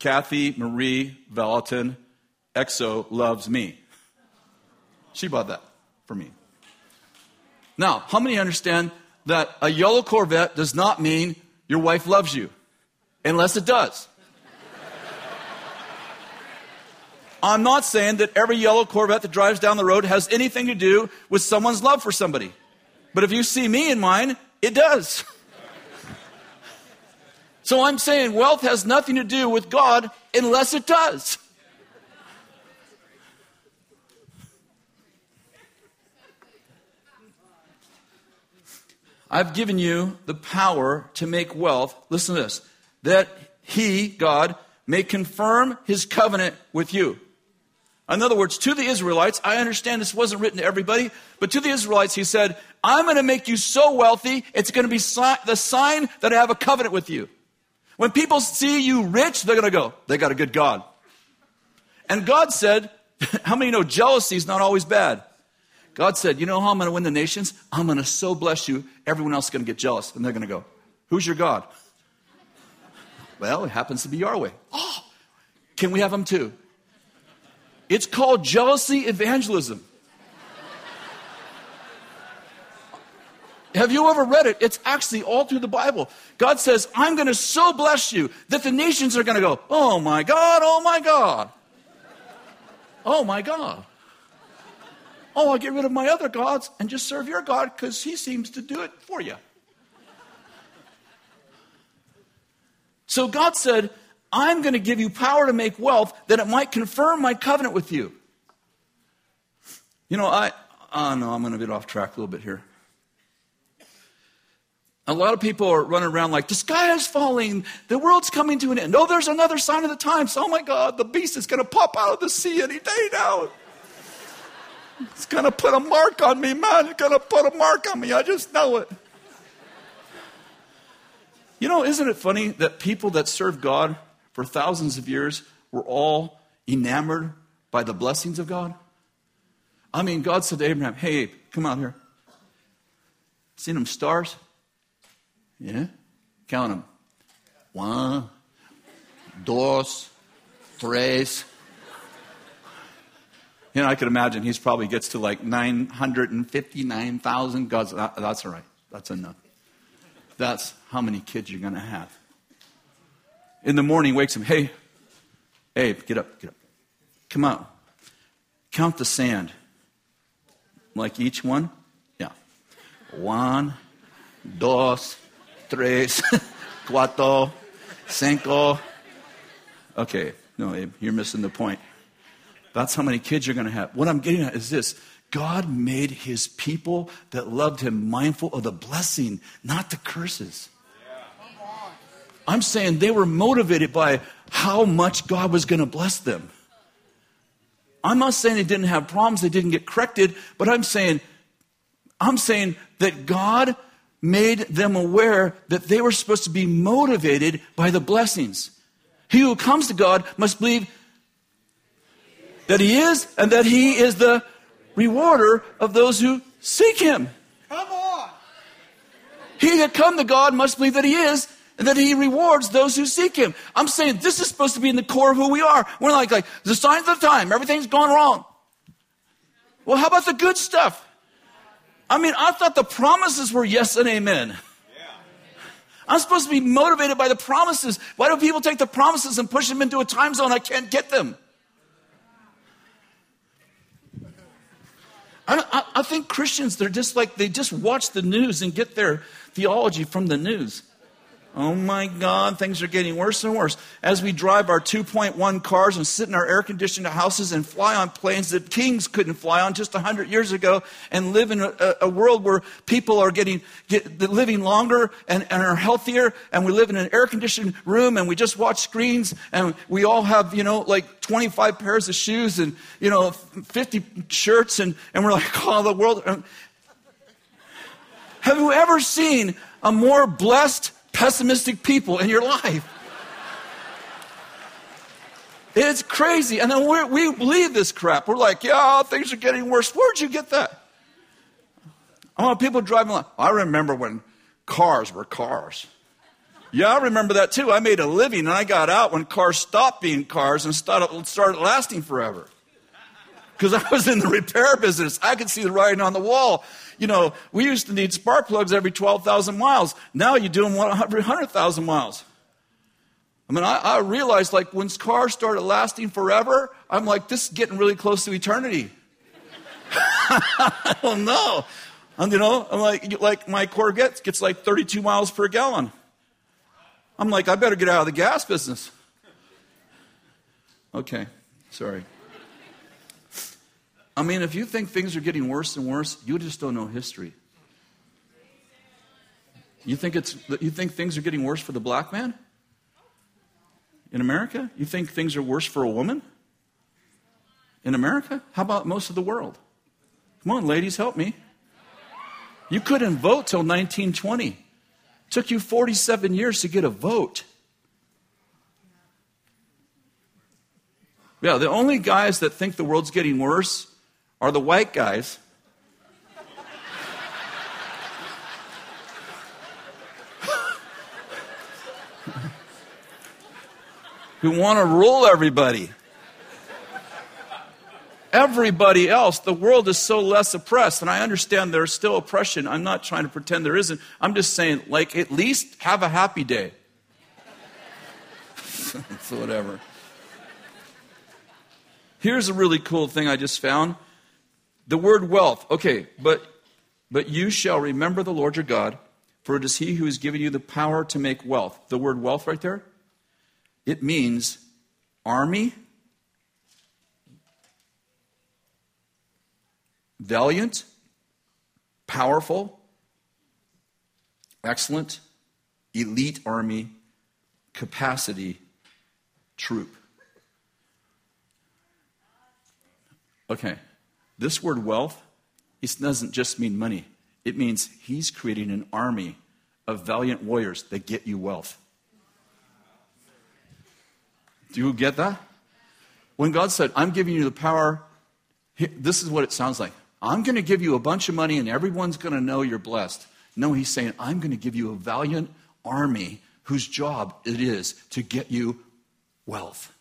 Kathy Marie Valentin X O loves me. She bought that for me. Now, how many understand that a yellow Corvette does not mean your wife loves you? Unless it does. I'm not saying that every yellow Corvette that drives down the road has anything to do with someone's love for somebody. But if you see me in mine, it does. So I'm saying wealth has nothing to do with God unless it does. I've given you the power to make wealth, listen to this, that he, God, may confirm his covenant with you. In other words, to the Israelites, I understand this wasn't written to everybody, but to the Israelites he said, I'm going to make you so wealthy, it's going to be si- the sign that I have a covenant with you. When people see you rich, they're going to go, they got a good God. And God said, how many know jealousy is not always bad? God said, you know how I'm going to win the nations? I'm going to so bless you, everyone else is going to get jealous. And they're going to go, who's your God? Well, it happens to be Yahweh. Oh, can we have him too? It's called jealousy evangelism. Have you ever read it? It's actually all through the Bible. God says, I'm going to so bless you that the nations are going to go, oh my God, oh my God. Oh my God. Oh, I'll get rid of my other gods and just serve your God because he seems to do it for you. So God said, I'm going to give you power to make wealth that it might confirm my covenant with you. You know, I, oh no, I'm going to get off track a little bit here. A lot of people are running around like, the sky is falling, the world's coming to an end. Oh, there's another sign of the times. Oh my God, the beast is going to pop out of the sea any day now. It's going to put a mark on me, man. It's going to put a mark on me. I just know it. You know, isn't it funny that people that served God for thousands of years were all enamored by the blessings of God? I mean, God said to Abraham, hey, Abe, come out here. Seen them stars? Yeah? Count them. One, dos, tres. You know, I could imagine he's probably gets to like nine hundred fifty-nine thousand gods. That's all right. That's enough. That's how many kids you're going to have. In the morning, wakes him. Hey, Abe, get up, get up. Come out. Count the sand. Like each one? Yeah. One, dos, tres, cuatro, cinco. Okay, no, Abe, you're missing the point. That's how many kids you're going to have. What I'm getting at is this. God made his people that loved him mindful of the blessing, not the curses. I'm saying they were motivated by how much God was going to bless them. I'm not saying they didn't have problems, they didn't get corrected, but I'm saying, I'm saying that God made them aware that they were supposed to be motivated by the blessings. He who comes to God must believe that he is and that he is the rewarder of those who seek him. Come on. He that come to God must believe that he is and that he rewards those who seek him. I'm saying this is supposed to be in the core of who we are. We're like, like the signs of the time, everything's gone wrong. Well, how about the good stuff? I mean, I thought the promises were yes and amen. Yeah. I'm supposed to be motivated by the promises. Why do people take the promises and push them into a time zone I can't get them? I, I think Christians, they're just like, they just watch the news and get their theology from the news. Oh my God, things are getting worse and worse. As we drive our two point one cars and sit in our air-conditioned houses and fly on planes that kings couldn't fly on just one hundred years ago, and live in a, a world where people are getting get, living longer and, and are healthier, and we live in an air-conditioned room and we just watch screens, and we all have, you know, like twenty-five pairs of shoes and, you know, fifty shirts, and, and we're like, oh, the world. Have you ever seen a more blessed, pessimistic people in your life? It's crazy. And then we're, we believe this crap. We're like, yeah, things are getting worse. Where'd you get that? I want people driving like, I remember when cars were cars. Yeah, I remember that too. I made a living and I got out when cars stopped being cars and started, started lasting forever. Because I was in the repair business. I could see the writing on the wall. You know, we used to need spark plugs every twelve thousand miles. Now you do them every one hundred thousand miles. I mean, I, I realized, like, when cars started lasting forever, I'm like, this is getting really close to eternity. I don't know. And, you know, I'm like, like, my Corvette gets like thirty-two miles per gallon. I'm like, I better get out of the gas business. Okay, sorry. I mean, if you think things are getting worse and worse, you just don't know history. You think it's you think things are getting worse for the black man in America? You think things are worse for a woman in America? How about most of the world? Come on, ladies, help me. You couldn't vote till nineteen twenty. It took you forty-seven years to get a vote. Yeah, the only guys that think the world's getting worse are the white guys. Who want to rule everybody. Everybody else, the world is so less oppressed, and I understand there's still oppression. I'm not trying to pretend there isn't. I'm just saying, like, at least have a happy day. So whatever. Here's a really cool thing I just found. The word wealth. Okay, but but you shall remember the Lord your God, for it is he who has given you the power to make wealth. The word wealth right there, it means army, valiant, powerful, excellent, elite army, capacity, troop. Okay, this word wealth, it doesn't just mean money. It means he's creating an army of valiant warriors that get you wealth. Do you get that? When God said, I'm giving you the power, this is what it sounds like. I'm going to give you a bunch of money and everyone's going to know you're blessed. No, he's saying, I'm going to give you a valiant army whose job it is to get you wealth.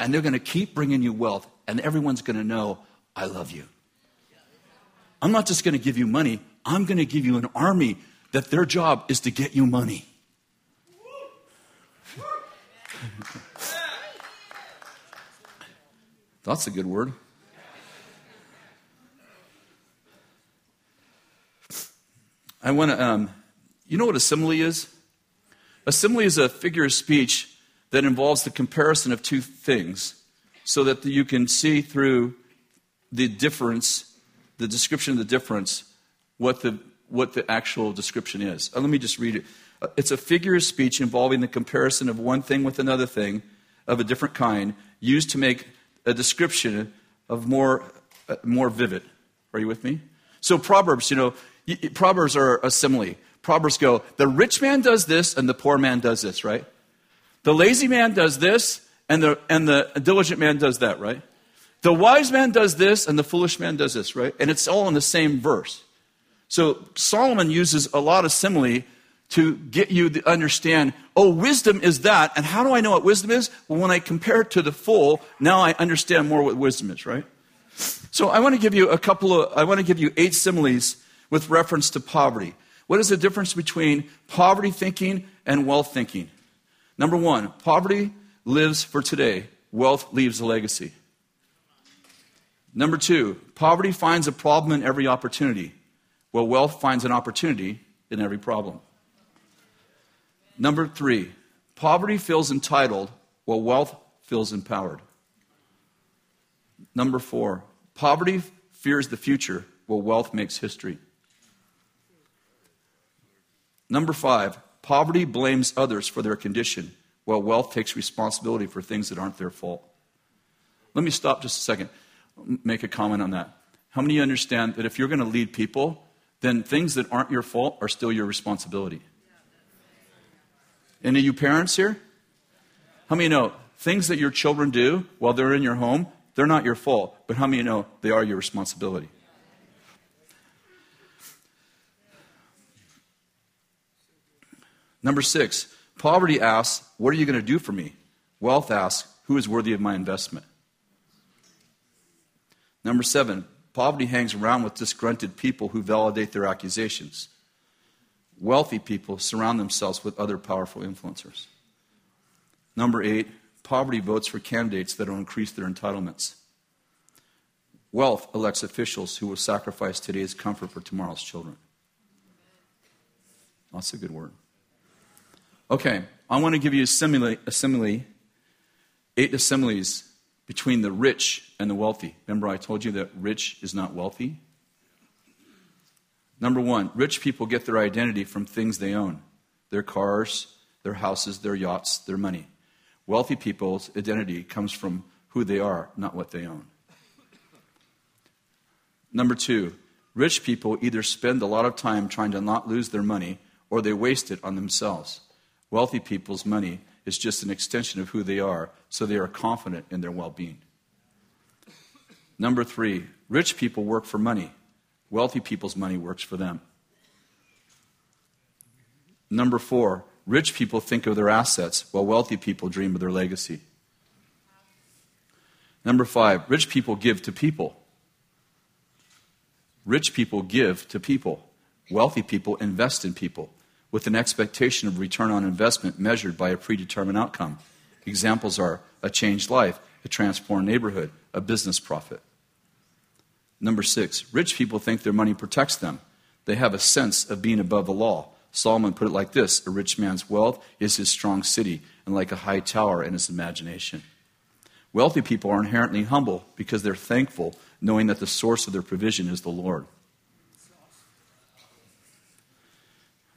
And they're going to keep bringing you wealth. And everyone's going to know, I love you. I'm not just going to give you money. I'm going to give you an army that their job is to get you money. That's a good word. I want to, um, you know what a simile is? A simile is a figure of speech that involves the comparison of two things, so that you can see through the difference, the description of the difference, what the what the actual description is. Uh, let me just read it. Uh, it's a figure of speech involving the comparison of one thing with another thing of a different kind, used to make a description of more uh, more vivid. Are you with me? So Proverbs, you know, y- Proverbs are a simile. Proverbs go, the rich man does this and the poor man does this, right? The lazy man does this, And the and the diligent man does that, right? The wise man does this, and the foolish man does this, right? And it's all in the same verse. So Solomon uses a lot of simile to get you to understand, oh, wisdom is that, and how do I know what wisdom is? Well, when I compare it to the full, now I understand more what wisdom is, right? So I want to give you a couple of, I want to give you eight similes with reference to poverty. What is the difference between poverty thinking and wealth thinking? Number one, poverty lives for today. Wealth leaves a legacy. Number two, poverty finds a problem in every opportunity. Well, wealth finds an opportunity in every problem. Number three, poverty feels entitled while wealth feels empowered. Number four, poverty fears the future while wealth makes history. Number five, poverty blames others for their condition while wealth takes responsibility for things that aren't their fault. Let me stop just a second, make a comment on that. How many of you understand that if you're going to lead people, then things that aren't your fault are still your responsibility? Any of you parents here? How many know things that your children do while they're in your home, they're not your fault, but how many know they are your responsibility? Number six, poverty asks, what are you going to do for me? Wealth asks, who is worthy of my investment? Number seven, poverty hangs around with disgruntled people who validate their accusations. Wealthy people surround themselves with other powerful influencers. Number eight, poverty votes for candidates that will increase their entitlements. Wealth elects officials who will sacrifice today's comfort for tomorrow's children. That's a good word. Okay, I want to give you a simile, a simile, eight similes between the rich and the wealthy. Remember I told you that rich is not wealthy? Number one, rich people get their identity from things they own. Their cars, their houses, their yachts, their money. Wealthy people's identity comes from who they are, not what they own. Number two, rich people either spend a lot of time trying to not lose their money or they waste it on themselves. Wealthy people's money is just an extension of who they are, so they are confident in their well-being. Number three, rich people work for money. Wealthy people's money works for them. Number four, rich people think of their assets, while wealthy people dream of their legacy. Number five, rich people give to people. Rich people give to people. Wealthy people invest in people, with an expectation of return on investment measured by a predetermined outcome. Examples are a changed life, a transformed neighborhood, a business profit. Number six, rich people think their money protects them. They have a sense of being above the law. Solomon put it like this, a rich man's wealth is his strong city, and like a high tower in his imagination. Wealthy people are inherently humble because they're thankful, knowing that the source of their provision is the Lord.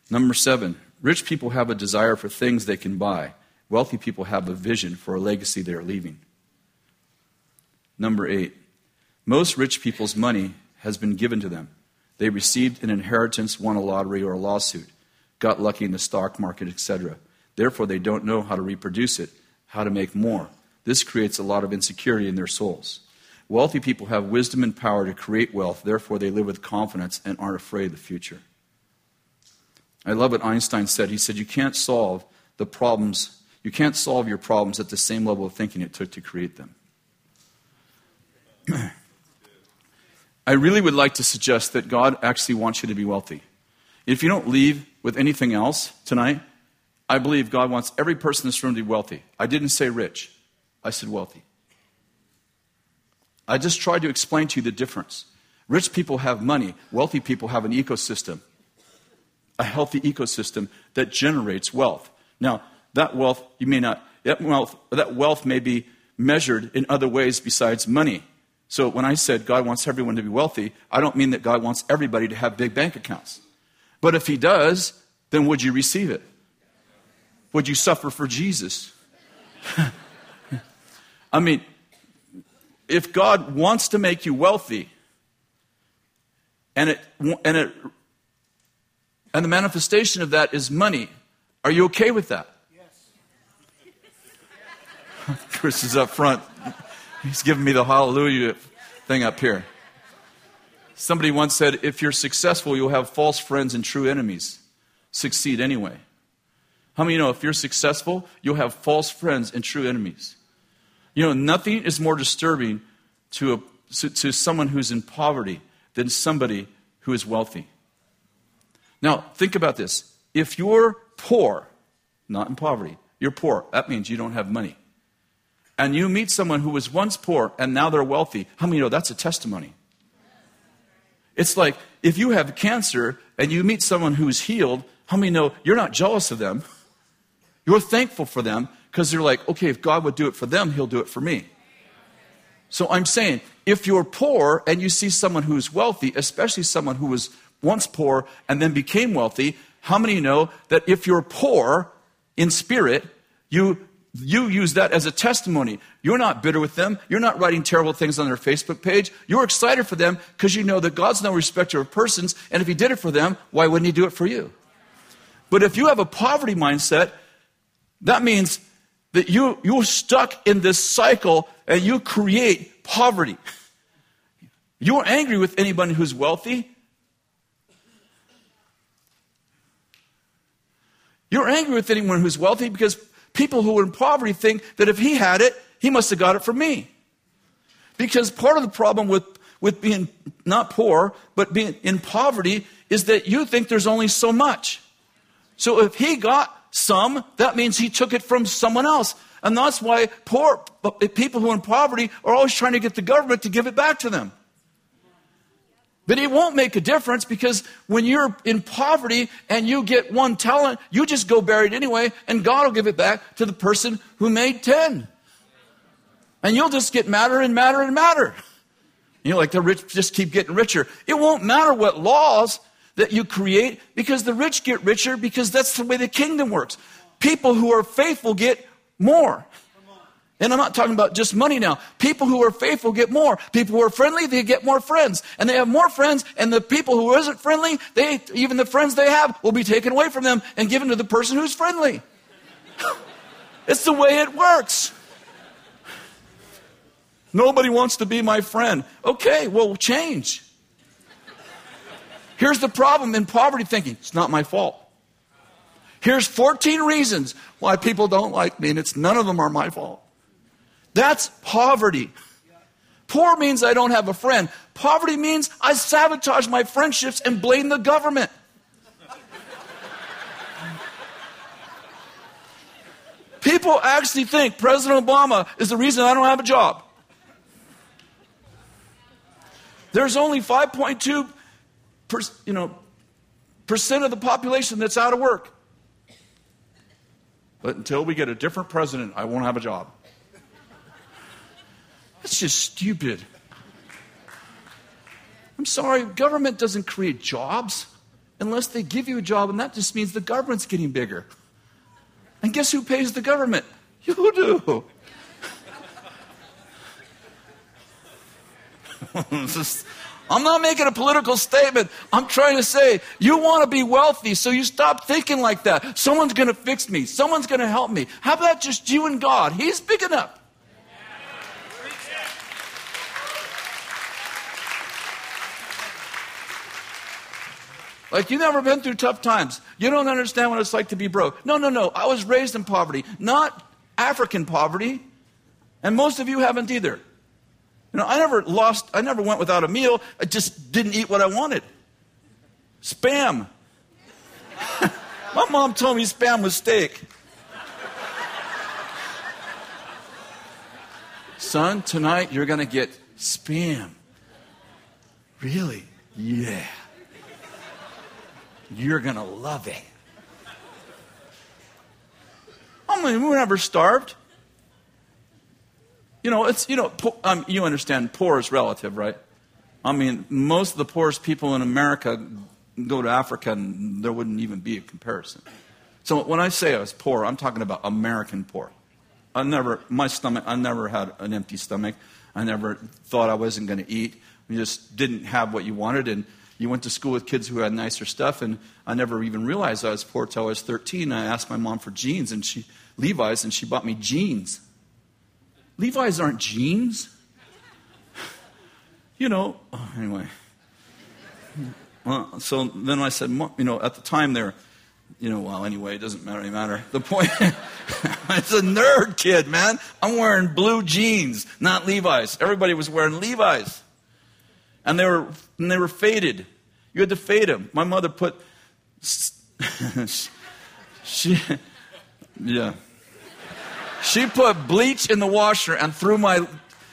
Number seven, rich people have a desire for things they can buy. Wealthy people have a vision for a legacy they are leaving. Number eight, most rich people's money has been given to them. They received an inheritance, won a lottery or a lawsuit, got lucky in the stock market, et cetera. Therefore, they don't know how to reproduce it, how to make more. This creates a lot of insecurity in their souls. Wealthy people have wisdom and power to create wealth. Therefore, they live with confidence and aren't afraid of the future. I love what Einstein said. He said, you can't solve the problems, you can't solve your problems at the same level of thinking it took to create them. I really would like to suggest that God actually wants you to be wealthy. If you don't leave with anything else tonight, I believe God wants every person in this room to be wealthy. I didn't say rich. I said wealthy. I just tried to explain to you the difference. Rich people have money. Wealthy people have an ecosystem. A healthy ecosystem that generates wealth. Now, that wealth you may not that wealth that wealth may be measured in other ways besides money. So when I said God wants everyone to be wealthy, I don't mean that God wants everybody to have big bank accounts. But if he does, then would you receive it? Would you suffer for Jesus? I mean, if God wants to make you wealthy, and it and it And the manifestation of that is money. Are you okay with that? Yes. Chris is up front. He's giving me the hallelujah thing up here. Somebody once said, if you're successful, you'll have false friends and true enemies. Succeed anyway. How many of you know if you're successful, you'll have false friends and true enemies? You know, nothing is more disturbing to, a, to, to someone who's in poverty than somebody who is wealthy. Now, think about this. If you're poor, not in poverty, you're poor. That means you don't have money. And you meet someone who was once poor and now they're wealthy. How many know that's a testimony? It's like if you have cancer and you meet someone who's healed, how many know you're not jealous of them? You're thankful for them because they're like, okay, if God would do it for them, he'll do it for me. So I'm saying, if you're poor and you see someone who's wealthy, especially someone who was once poor and then became wealthy, how many know that if you're poor in spirit, you you use that as a testimony? You're not bitter with them. You're not writing terrible things on their Facebook page. You're excited for them because you know that God's no respecter of persons, and if he did it for them, why wouldn't he do it for you? But if you have a poverty mindset, that means that you, you're stuck in this cycle and you create poverty. You're angry with anybody who's wealthy. You're angry with anyone who's wealthy because people who are in poverty think that if he had it, he must have got it from me. Because part of the problem with, with being not poor, but being in poverty is that you think there's only so much. So if he got some, that means he took it from someone else. And that's why poor people who are in poverty are always trying to get the government to give it back to them. But it won't make a difference because when you're in poverty and you get one talent, you just go bury it anyway, and God will give it back to the person who made ten. And you'll just get madder and madder and madder. You know, like the rich just keep getting richer. It won't matter what laws that you create because the rich get richer because that's the way the kingdom works. People who are faithful get more. And I'm not talking about just money now. People who are faithful get more. People who are friendly, they get more friends. And they have more friends, and the people who isn't friendly, they even the friends they have will be taken away from them and given to the person who's friendly. It's the way it works. Nobody wants to be my friend. Okay, well, change. Here's the problem in poverty thinking. It's not my fault. Here's fourteen reasons why people don't like me, and it's none of them are my fault. That's poverty. Poor means I don't have a friend. Poverty means I sabotage my friendships and blame the government. People actually think President Obama is the reason I don't have a job. There's only five point two per, you know, percent of the population that's out of work. But until we get a different president, I won't have a job. That's just stupid. I'm sorry, government doesn't create jobs unless they give you a job, and that just means the government's getting bigger. And guess who pays the government? You do. I'm not making a political statement. I'm trying to say, you want to be wealthy, so you stop thinking like that. Someone's going to fix me. Someone's going to help me. How about just you and God? He's big enough. Like, you've never been through tough times. You don't understand what it's like to be broke. No, no, no. I was raised in poverty, not African poverty. And most of you haven't either. You know, I never lost, I never went without a meal. I just didn't eat what I wanted. Spam. My mom told me Spam was steak. Son, tonight you're going to get Spam. Really? Yeah. You're going to love it. I mean, we were never starved. You know, it's, you know, po- um, you understand poor is relative, right? I mean, most of the poorest people in America go to Africa and there wouldn't even be a comparison. So when I say I was poor, I'm talking about American poor. I never, my stomach, I never had an empty stomach. I never thought I wasn't going to eat. You just didn't have what you wanted, and you went to school with kids who had nicer stuff, and I never even realized I was poor until I was thirteen. I asked my mom for jeans, and she Levi's, and she bought me jeans. Levi's aren't jeans. You know, oh, anyway. Well, so then I said, you know, at the time they were, you know, well, anyway, it doesn't really matter. The point, it's a nerd kid, man. I'm wearing blue jeans, not Levi's. Everybody was wearing Levi's. And they were and they were faded. You had to fade them. My mother put, she, yeah, she put bleach in the washer and threw my.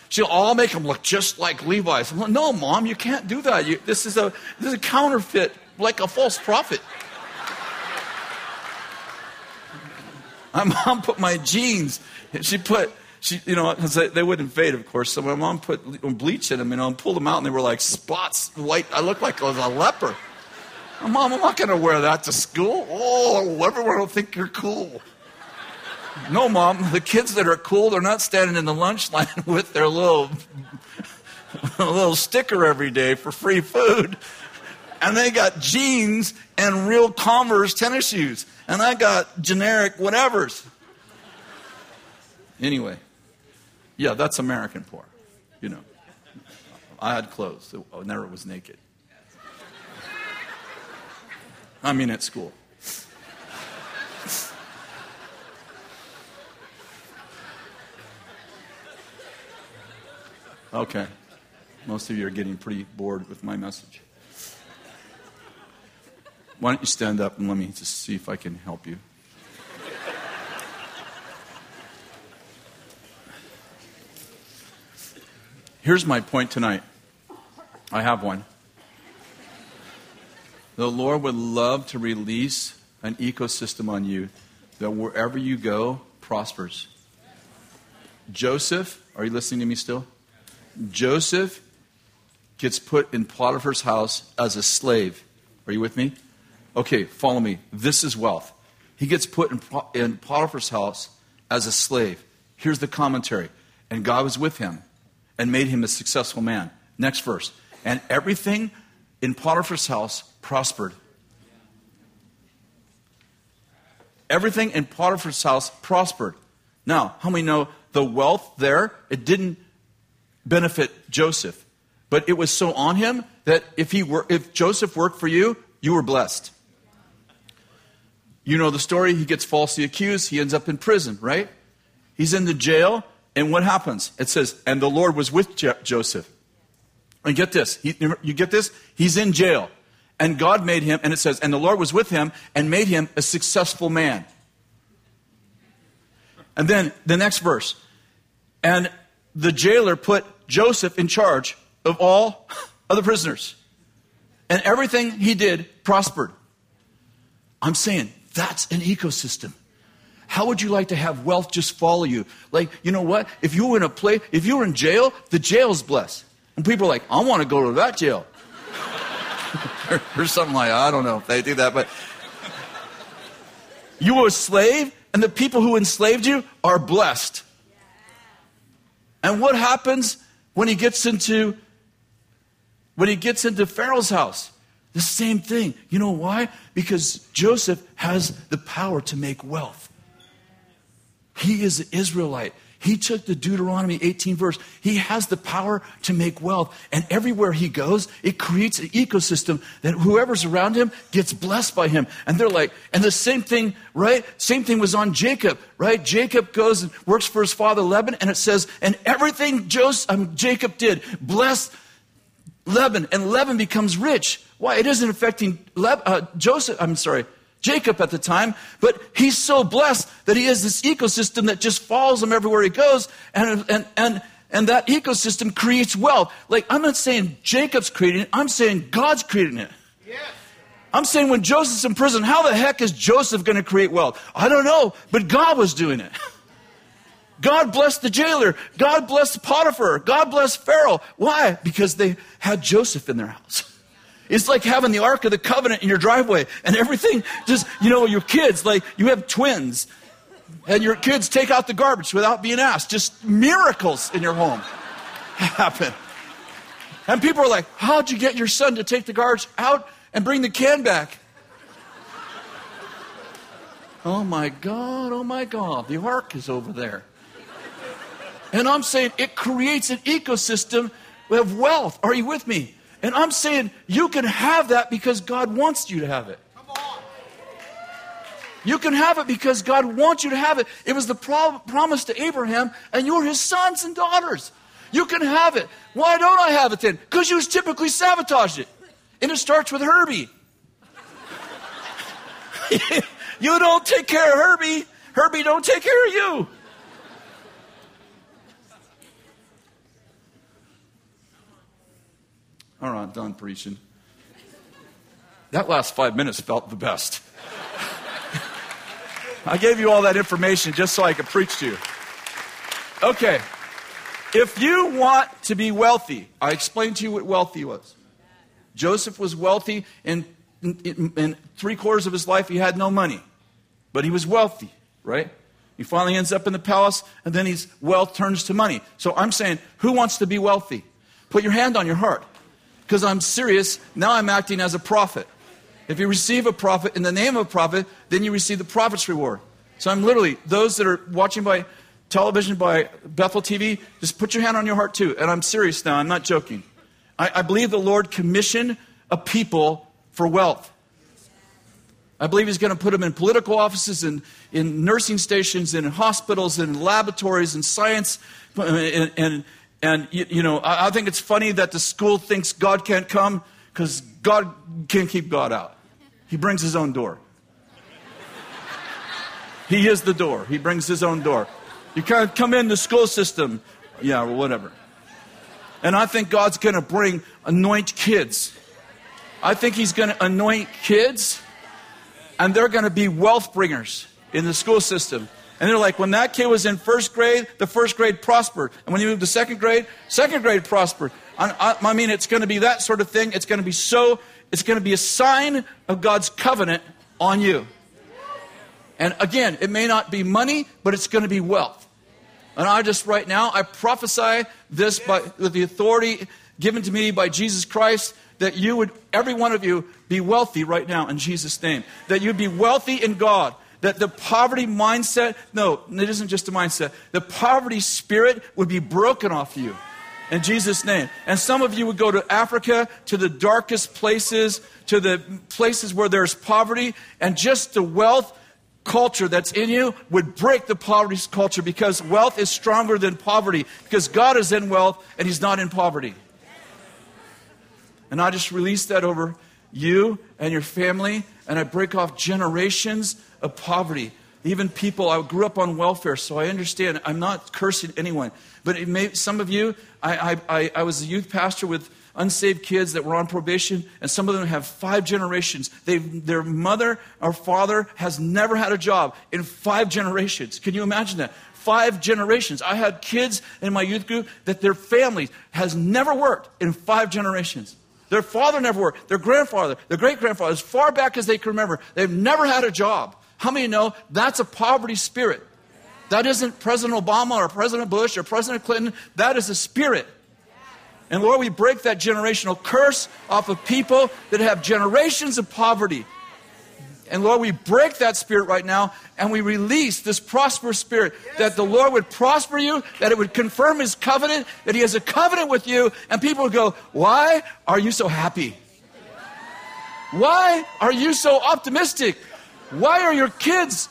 She'll all make them look just like Levi's. I'm like, no, Mom, you can't do that. You, this is a this is a counterfeit, like a false prophet. My mom put my jeans. She put, she, you know, because they, they wouldn't fade, of course. So my mom put bleach in them, you know, and pulled them out, and they were like spots, white. I looked like I was a leper. Oh, Mom, I'm not going to wear that to school. Oh, everyone will think you're cool. No, Mom, the kids that are cool, they're not standing in the lunch line with their little, little sticker every day for free food. And they got jeans and real Converse tennis shoes. And I got generic whatevers. Anyway, yeah, that's American poor, you know. I had clothes. I never was naked. I mean at school. Okay. Most of you are getting pretty bored with my message. Why don't you stand up and let me just see if I can help you. Here's my point tonight. I have one. The Lord would love to release an ecosystem on you that wherever you go, prospers. Joseph, are you listening to me still? Joseph gets put in Potiphar's house as a slave. Are you with me? Okay, follow me. This is wealth. He gets put in, in Potiphar's house as a slave. Here's the commentary. And God was with him and made him a successful man. Next verse. And everything in Potiphar's house prospered. Everything in Potiphar's house prospered. Now, how many know the wealth there, it didn't benefit Joseph. But it was so on him that if he were, if Joseph worked for you, you were blessed. You know the story. He gets falsely accused. He ends up in prison, right? He's in the jail. And what happens? It says, and the Lord was with Je- Joseph. And get this. He, you get this? He's in jail. And God made him, and it says, and the Lord was with him and made him a successful man. And then the next verse. And the jailer put Joseph in charge of all other prisoners. And everything he did prospered. I'm saying, that's an ecosystem. How would you like to have wealth just follow you? Like, you know what? If you were in a place, if you were in jail, the jail's blessed. And people are like, I want to go to that jail. Or something like that. I don't know if they do that, but you were a slave, and the people who enslaved you are blessed. And what happens when he gets into when he gets into Pharaoh's house? The same thing. You know why? Because Joseph has the power to make wealth. He is an Israelite. He took the Deuteronomy eighteen verse. He has the power to make wealth. And everywhere he goes, it creates an ecosystem that whoever's around him gets blessed by him. And they're like, and the same thing, right? Same thing was on Jacob, right? Jacob goes and works for his father Laban. And it says, and everything Joseph, um, Jacob did blessed Laban. And Laban becomes rich. Why? It isn't affecting Leb- uh, Joseph. I'm sorry. Jacob at the time, but he's so blessed that he has this ecosystem that just follows him everywhere he goes, and and and and that ecosystem creates wealth. Like, I'm not saying Jacob's creating it, I'm saying God's creating it. Yes. I'm saying when Joseph's in prison, how the heck is Joseph going to create wealth? I don't know, but God was doing it. God blessed the jailer. God blessed Potiphar. God blessed Pharaoh. Why? Because they had Joseph in their house. It's like having the Ark of the Covenant in your driveway and everything just, you know, your kids, like you have twins and your kids take out the garbage without being asked. Just miracles in your home happen. And people are like, how'd you get your son to take the garbage out and bring the can back? Oh my God, oh my God, the Ark is over there. And I'm saying it creates an ecosystem of wealth. Are you with me? And I'm saying you can have that because God wants you to have it. Come on. You can have it because God wants you to have it. It was the pro- promise to Abraham, and you're his sons and daughters. You can have it. Why don't I have it then? Because you typically sabotaged it. And it starts with Herbie. You don't take care of Herbie. Herbie don't take care of you. All right, I'm done preaching. That last five minutes felt the best. I gave you all that information just so I could preach to you. Okay. If you want to be wealthy, I explained to you what wealthy was. Joseph was wealthy, and in, in, in three quarters of his life he had no money. But he was wealthy, right? He finally ends up in the palace, and then his wealth turns to money. So I'm saying, who wants to be wealthy? Put your hand on your heart. Because I'm serious, now I'm acting as a prophet. If you receive a prophet in the name of a prophet, then you receive the prophet's reward. So I'm literally, those that are watching by television, by Bethel T V, just put your hand on your heart too. And I'm serious now, I'm not joking. I, I believe the Lord commissioned a people for wealth. I believe he's going to put them in political offices, and in nursing stations, and in hospitals, and laboratories, and science. And, and, and you, you know, I, I think it's funny that the school thinks God can't come because God can't keep God out. He brings his own door. He is the door. He brings his own door. You can't come in the school system. Yeah, well, whatever. And I think God's going to bring, anoint kids. I think he's going to anoint kids. And they're going to be wealth bringers in the school system. And they're like, when that kid was in first grade, the first grade prospered. And when he moved to second grade, second grade prospered. I, I, I mean, it's going to be that sort of thing. It's going to be so, it's going to be a sign of God's covenant on you. And again, it may not be money, but it's going to be wealth. And I just, right now, I prophesy this by with the authority given to me by Jesus Christ, that you would, every one of you, be wealthy right now in Jesus' name. That you'd be wealthy in God. That the poverty mindset, no, it isn't just a mindset. The poverty spirit would be broken off you in Jesus' name. And some of you would go to Africa, to the darkest places, to the places where there's poverty, and just the wealth culture that's in you would break the poverty culture, because wealth is stronger than poverty, because God is in wealth and he's not in poverty. And I just release that over you and your family, and I break off generations of poverty. Even people, I grew up on welfare, so I understand. I'm not cursing anyone. But it may, some of you, I, I, I was a youth pastor with unsaved kids that were on probation, and some of them have five generations. They've, their mother or father has never had a job in five generations. Can you imagine that? Five generations. I had kids in my youth group that their family has never worked in five generations. Their father never worked. Their grandfather, their great-grandfather, as far back as they can remember, they've never had a job. How many know that's a poverty spirit? That isn't President Obama or President Bush or President Clinton. That is a spirit. And Lord, we break that generational curse off of people that have generations of poverty. And Lord, we break that spirit right now, and we release this prosperous spirit, that the Lord would prosper you, that it would confirm his covenant, that he has a covenant with you, and people would go, why are you so happy? Why are you so optimistic? Why are your kids,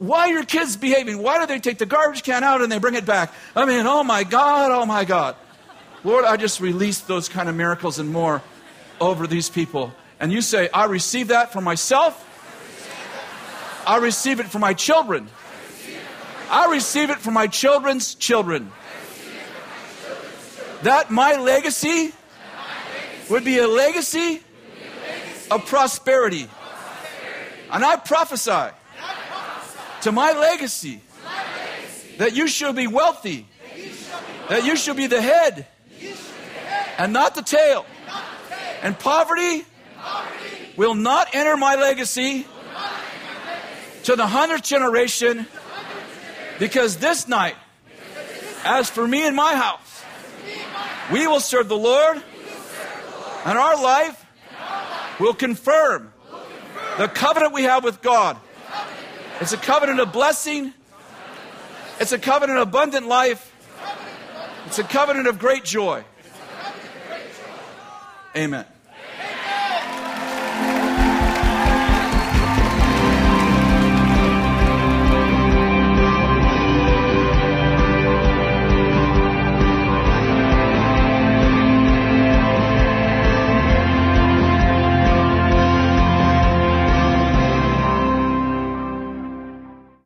why are your kids behaving? Why do they take the garbage can out and they bring it back? I mean, oh my God, oh my God. Lord, I just release those kind of miracles and more over these people. And you say, I receive that for myself. I receive it for my children. I receive it for my children's children. That my legacy would be a legacy of prosperity. And I prophesy to my legacy that you shall be wealthy, that you shall be the head and not the tail. And poverty will not enter my legacy to the hundredth generation, because this night, as for me and my house, we will serve the Lord, and our life will confirm the covenant we have with God. It's a covenant of blessing. It's a covenant of abundant life. It's a covenant of great joy. Amen.